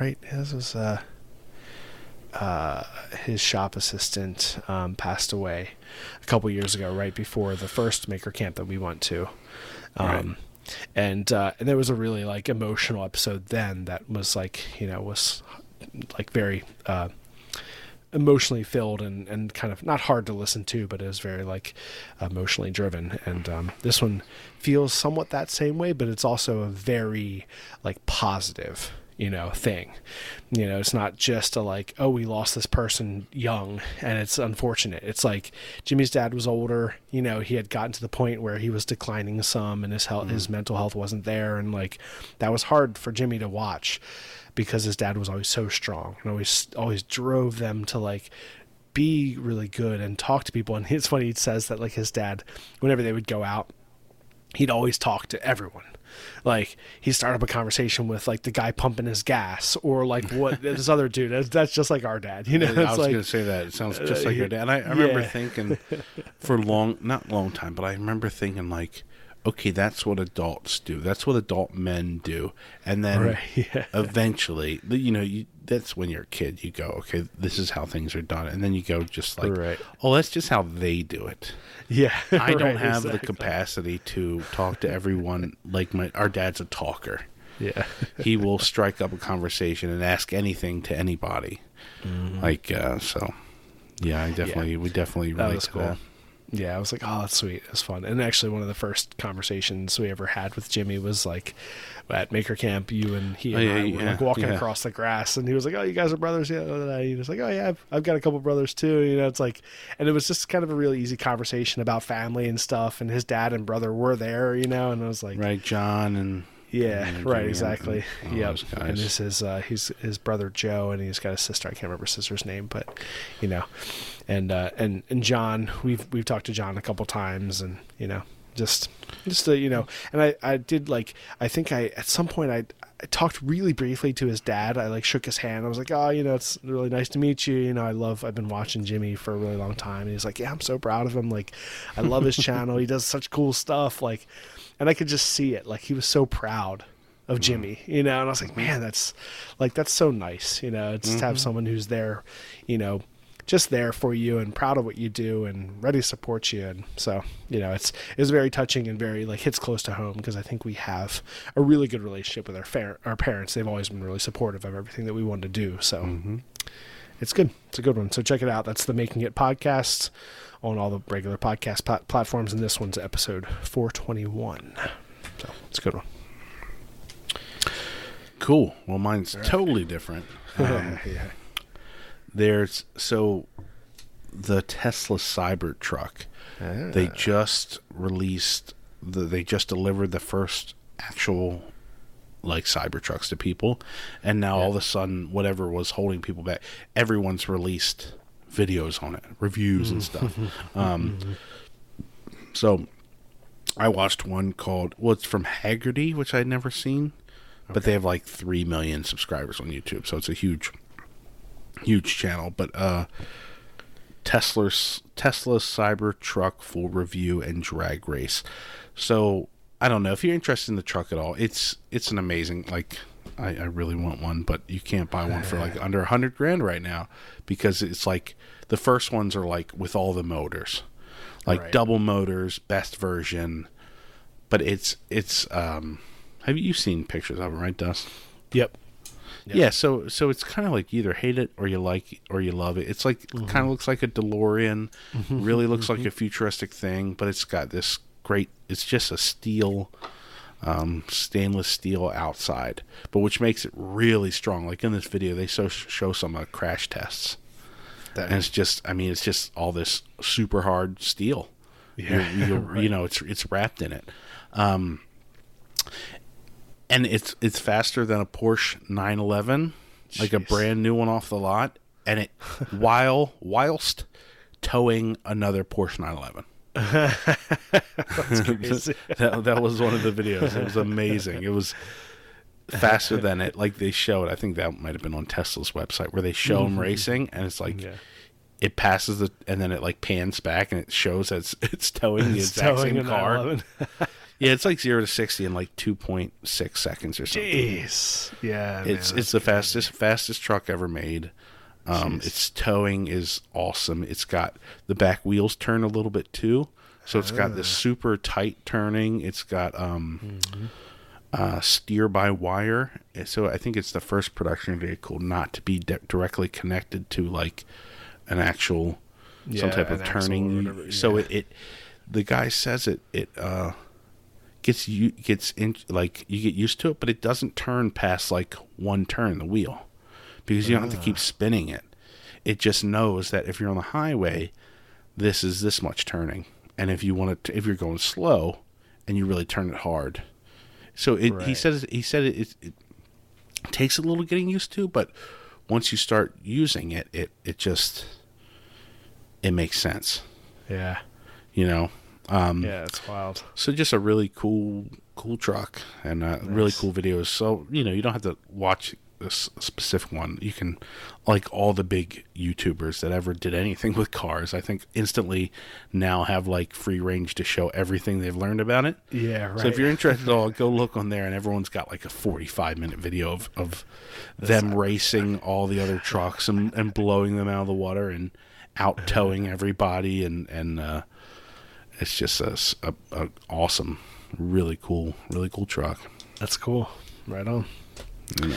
right. This was, uh, Uh, his shop assistant um, passed away a couple years ago, right before the first Maker Camp that we went to. Um, right. And uh, and there was a really like emotional episode then that was like, you know, was like very uh, emotionally filled and, and kind of not hard to listen to, but it was very like emotionally driven. And um, this one feels somewhat that same way, but it's also a very like positive, you know, thing. You know, it's not just a like, oh, we lost this person young and it's unfortunate. It's like Jimmy's dad was older, you know, he had gotten to the point where he was declining some and his health, mm-hmm. his mental health wasn't there. And like, that was hard for Jimmy to watch because his dad was always so strong and always, always drove them to like be really good and talk to people. And it's funny, he says that like his dad, whenever they would go out, he'd always talk to everyone. Like he started up a conversation with like the guy pumping his gas or like what this other dude, that's, that's just like our dad, you know. Yeah, I was like, going to say that it sounds just uh, like your dad. And I, I remember yeah. thinking for long, not long time, but I remember thinking like, okay, that's what adults do. That's what adult men do. And then right, yeah. eventually, you know, you, that's when you're a kid, you go, okay, this is how things are done. And then you go just like, right. oh, that's just how they do it. Yeah. I right, don't have exactly. the capacity to talk to everyone. Like my, our dad's a talker. Yeah. He will strike up a conversation and ask anything to anybody. Mm-hmm. Like, uh, so yeah, I definitely, yeah. we definitely relate that was cool. to that. Yeah, I was like, oh, that's sweet. That's fun. And actually, one of the first conversations we ever had with Jimmy was like at Maker Camp, you and he and oh, yeah, I were yeah, like walking yeah. across the grass. And he was like, oh, you guys are brothers? Yeah. And he was like, oh, yeah, I've, I've got a couple brothers too. You know, it's like, and it was just kind of a really easy conversation about family and stuff. And his dad and brother were there, you know, and I was like, right, John and. Yeah, and right, Jimmy exactly. And, yep. And this is uh, his his brother Joe, and he's got a sister. I can't remember his sister's name, but you know, and uh, and and John, we've we've talked to John a couple times, and you know, just just to, you know, and I, I did like I think I at some point I, I talked really briefly to his dad. I like shook his hand. I was like, oh, you know, it's really nice to meet you. You know, I love I've been watching Jimmy for a really long time, and he's like, yeah, I'm so proud of him. Like, I love his channel. He does such cool stuff. Like. And I could just see it. Like, he was so proud of Jimmy, you know? And I was like, man, that's, like, that's so nice, you know? It's mm-hmm. to have someone who's there, you know, just there for you and proud of what you do and ready to support you. And so, you know, it's it was very touching and very, like, hits close to home because I think we have a really good relationship with our, far- our parents. They've always been really supportive of everything that we wanted to do. So mm-hmm. it's good. It's a good one. So check it out. That's the Making It podcast. On all the regular podcast plat- platforms, and this one's episode four twenty-one. So it's a good one. Cool. Well, mine's right. totally different. Um, yeah. There's so the Tesla Cybertruck. Ah. They just released. The, they just delivered the first actual like Cybertrucks to people, and now yeah. all of a sudden, whatever was holding people back, everyone's released videos on it, reviews and stuff. Um, so I watched one called, well, it's from Haggerty, which I'd never seen, but okay. they have like three million subscribers on YouTube. So it's a huge, huge channel, but, uh, Tesla's Tesla Cybertruck full review and drag race. So I don't know if you're interested in the truck at all. It's, it's an amazing, like, I, I really want one, but you can't buy one for like under a hundred grand right now because it's like the first ones are like with all the motors, like right. double motors, best version. But it's it's um, have you seen pictures of it, right, Dust? Yep. yep. Yeah. So so it's kind of like you either hate it or you like it or you love it. It's like mm-hmm. kind of looks like a DeLorean. Mm-hmm. Really looks mm-hmm. like a futuristic thing, but it's got this great. It's just a steel. Um, stainless steel outside, but which makes it really strong. Like in this video, they so show some uh, crash tests, that and is. it's just, I mean, it's just all this super hard steel. Yeah, you're, you're, right. you know, it's it's wrapped in it, um, and it's it's faster than a Porsche nine eleven, Jeez. Like a brand new one off the lot, and it while whilst towing another Porsche nine eleven. That's crazy. that, that was one of the videos. It was amazing. It was faster than it. Like they showed, I think that might have been on Tesla's website where they show mm-hmm. them racing, and it's like yeah. it passes the, and then it like pans back and it shows that it's, it's towing the it's exact towing same car. Yeah, it's like zero to sixty in like two point six seconds or something. Jeez, yeah, it's man, it's the crazy. fastest fastest truck ever made. Um, its towing is awesome. It's got the back wheels turn a little bit too, so it's oh. got this super tight turning. It's got um, mm-hmm. uh, steer-by-wire. So I think it's the first production vehicle not to be de- directly connected to, like, an actual, yeah, some type of turning. Whatever, yeah. So it, it, the guy says it, it uh, gets, you gets in, like, you get used to it, but it doesn't turn past, like, one turn, the wheel, because you don't uh. have to keep spinning it. It just knows that if you're on the highway, this is this much turning. And if you want to, if you're going slow and you really turn it hard. So it, right. he says, he said it, it, it takes a little getting used to, but once you start using it, it, it just, it makes sense. Yeah. You know? Um, yeah, it's wild. So just a really cool, cool truck and uh, nice. Really cool videos. So, you know, you don't have to watch a specific one. You can, like all the big YouTubers that ever did anything with cars, I think instantly now have like free range to show everything they've learned about it. Yeah, right. So if you're interested at all, go look on there, and everyone's got like a forty-five minute video of, of them racing all the other trucks and, and blowing them out of the water and out towing everybody, and and uh, it's just a, a, a awesome, really cool, really cool truck. That's cool. Right on. Yeah.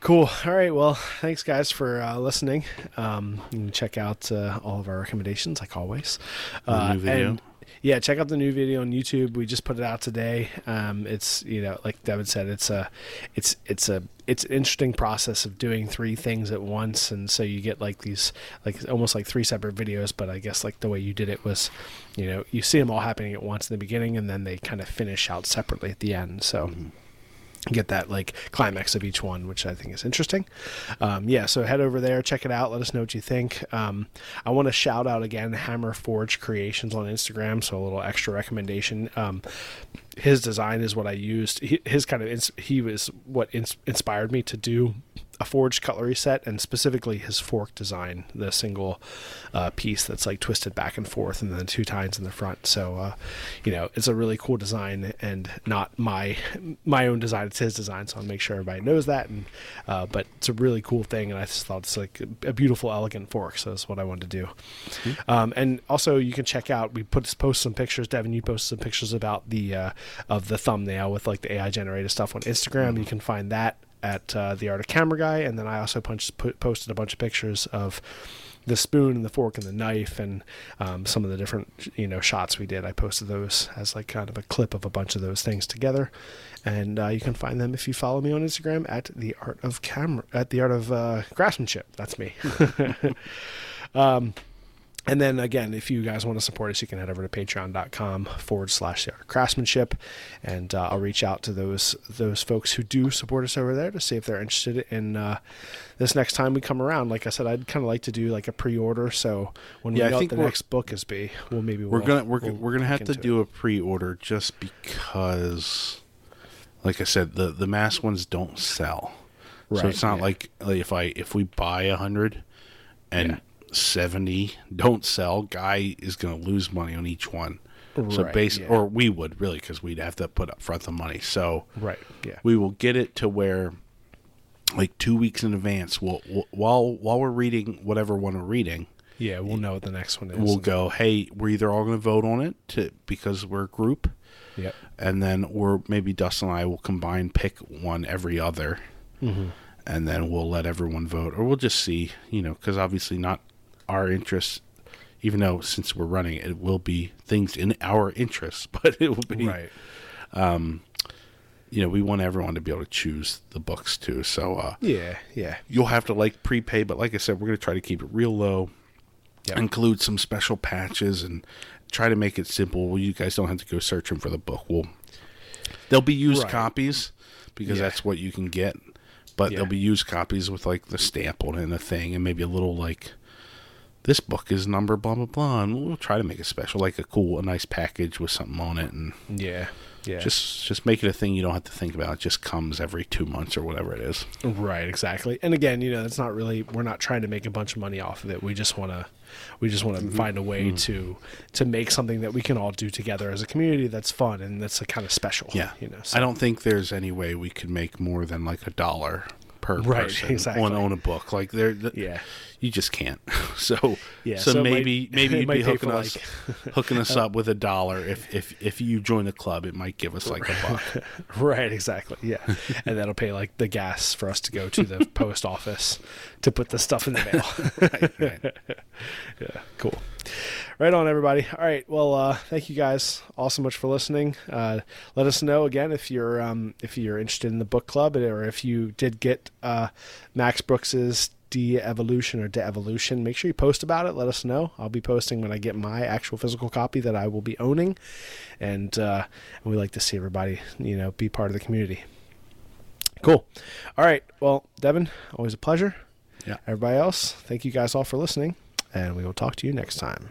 Cool. All right. Well, thanks guys for uh, listening. Um, you can check out uh, all of our recommendations, like always. Uh, new video. And yeah, check out the new video on YouTube. We just put it out today. Um, it's, you know, like Devin said, it's a, it's it's a it's an interesting process of doing three things at once, and so you get like these like almost like three separate videos. But I guess like the way you did it was, you know, you see them all happening at once in the beginning, and then they kind of finish out separately at the end. So. Mm-hmm. Get that like climax of each one, which I think is interesting. Um, yeah, so head over there, check it out. Let us know what you think. Um, I want to shout out again Hammer Forge Creations on Instagram. So a little extra recommendation. Um, his design is what I used. He, his kind of ins- he was what ins- inspired me to do a forged cutlery set, and specifically his fork design, the single uh, piece that's like twisted back and forth and then two tines in the front. So, uh, you know, it's a really cool design, and not my, my own design. It's his design. So I'll make sure everybody knows that. And, uh, but it's a really cool thing. And I just thought it's like a beautiful, elegant fork. So that's what I wanted to do. Mm-hmm. Um, and also you can check out, we put, post some pictures, Devin, you posted some pictures about the, uh, of the thumbnail with like the A I generated stuff on Instagram. Mm-hmm. You can find that at uh, The Art of Camera Guy, and then I also punched, p- posted a bunch of pictures of the spoon and the fork and the knife, and um, some of the different, you know, shots we did. I posted those as like kind of a clip of a bunch of those things together, and uh, you can find them if you follow me on Instagram at the Art of Camera at the Art of uh, Craftsmanship. That's me. um, And then again, if you guys want to support us, you can head over to patreon.com forward slash the art of craftsmanship. And uh, I'll reach out to those those folks who do support us over there to see if they're interested in uh, this next time we come around. Like I said, I'd kind of like to do like a pre-order. So when we yeah, know what the next book is be, we'll maybe we'll, we're gonna we're, we'll we're gonna have to do it. a pre-order just because, like I said, the, the mass ones don't sell. Right. So it's not yeah. like, like if I if we buy a hundred and. Yeah. seventy don't sell, guy is going to lose money on each one. Right, so base yeah. or we would really, because we'd have to put up front the money. So right, yeah, we will get it to where like two weeks in advance. We'll, we'll while while we're reading whatever one we're reading. Yeah, we'll know what the next one is. We'll go. Hey, we're either all going to vote on it to because we're a group. Yep. And then or maybe Dustin and I will combine pick one every other, mm-hmm. and then we'll let everyone vote, or we'll just see. You know, because obviously not. Our interests, even though since we're running, it will be things in our interests, but it will be, right. um, you know, we want everyone to be able to choose the books too. So, uh, yeah, yeah, you'll have to like prepay, but like I said, we're going to try to keep it real low, yep. include some special patches, and try to make it simple. Well, you guys don't have to go searching for the book. We'll, there'll be used right. copies because yeah. that's what you can get, but yeah. there'll be used copies with like the stamp on it and the thing, and maybe a little like. This book is number blah, blah, blah, and we'll try to make it special, like a cool, a nice package with something on it. And yeah, yeah. Just just make it a thing you don't have to think about. It just comes every two months or whatever it is. Right, exactly. And again, you know, it's not really, we're not trying to make a bunch of money off of it. We just want to, we just want to mm-hmm. find a way mm-hmm. to to make something that we can all do together as a community that's fun and that's a kind of special. Yeah. You know, so. I don't think there's any way we could make more than like a dollar per right, person exactly. on, on a book. Like there, th- yeah. you just can't. So yeah, so, so maybe might, maybe you'd be hooking us like... hooking us up with a dollar if if if you join the club. It might give us like a buck. Right, exactly. Yeah, and that'll pay like the gas for us to go to the post office to put the stuff in the mail. Right, right. Yeah, cool. Right on, everybody. All right. Well, uh, thank you guys all so much for listening. Uh, let us know again if you're um, if you're interested in the book club, or if you did get uh, Max Brooks's De-Evolution or De-Evolution. Make sure you post about it. Let us know. I'll be posting when I get my actual physical copy that I will be owning, and uh, we like to see everybody, you know, be part of the community. Cool. All right. Well, Devon, always a pleasure. Yeah. Everybody else, thank you guys all for listening, and we will talk to you next time.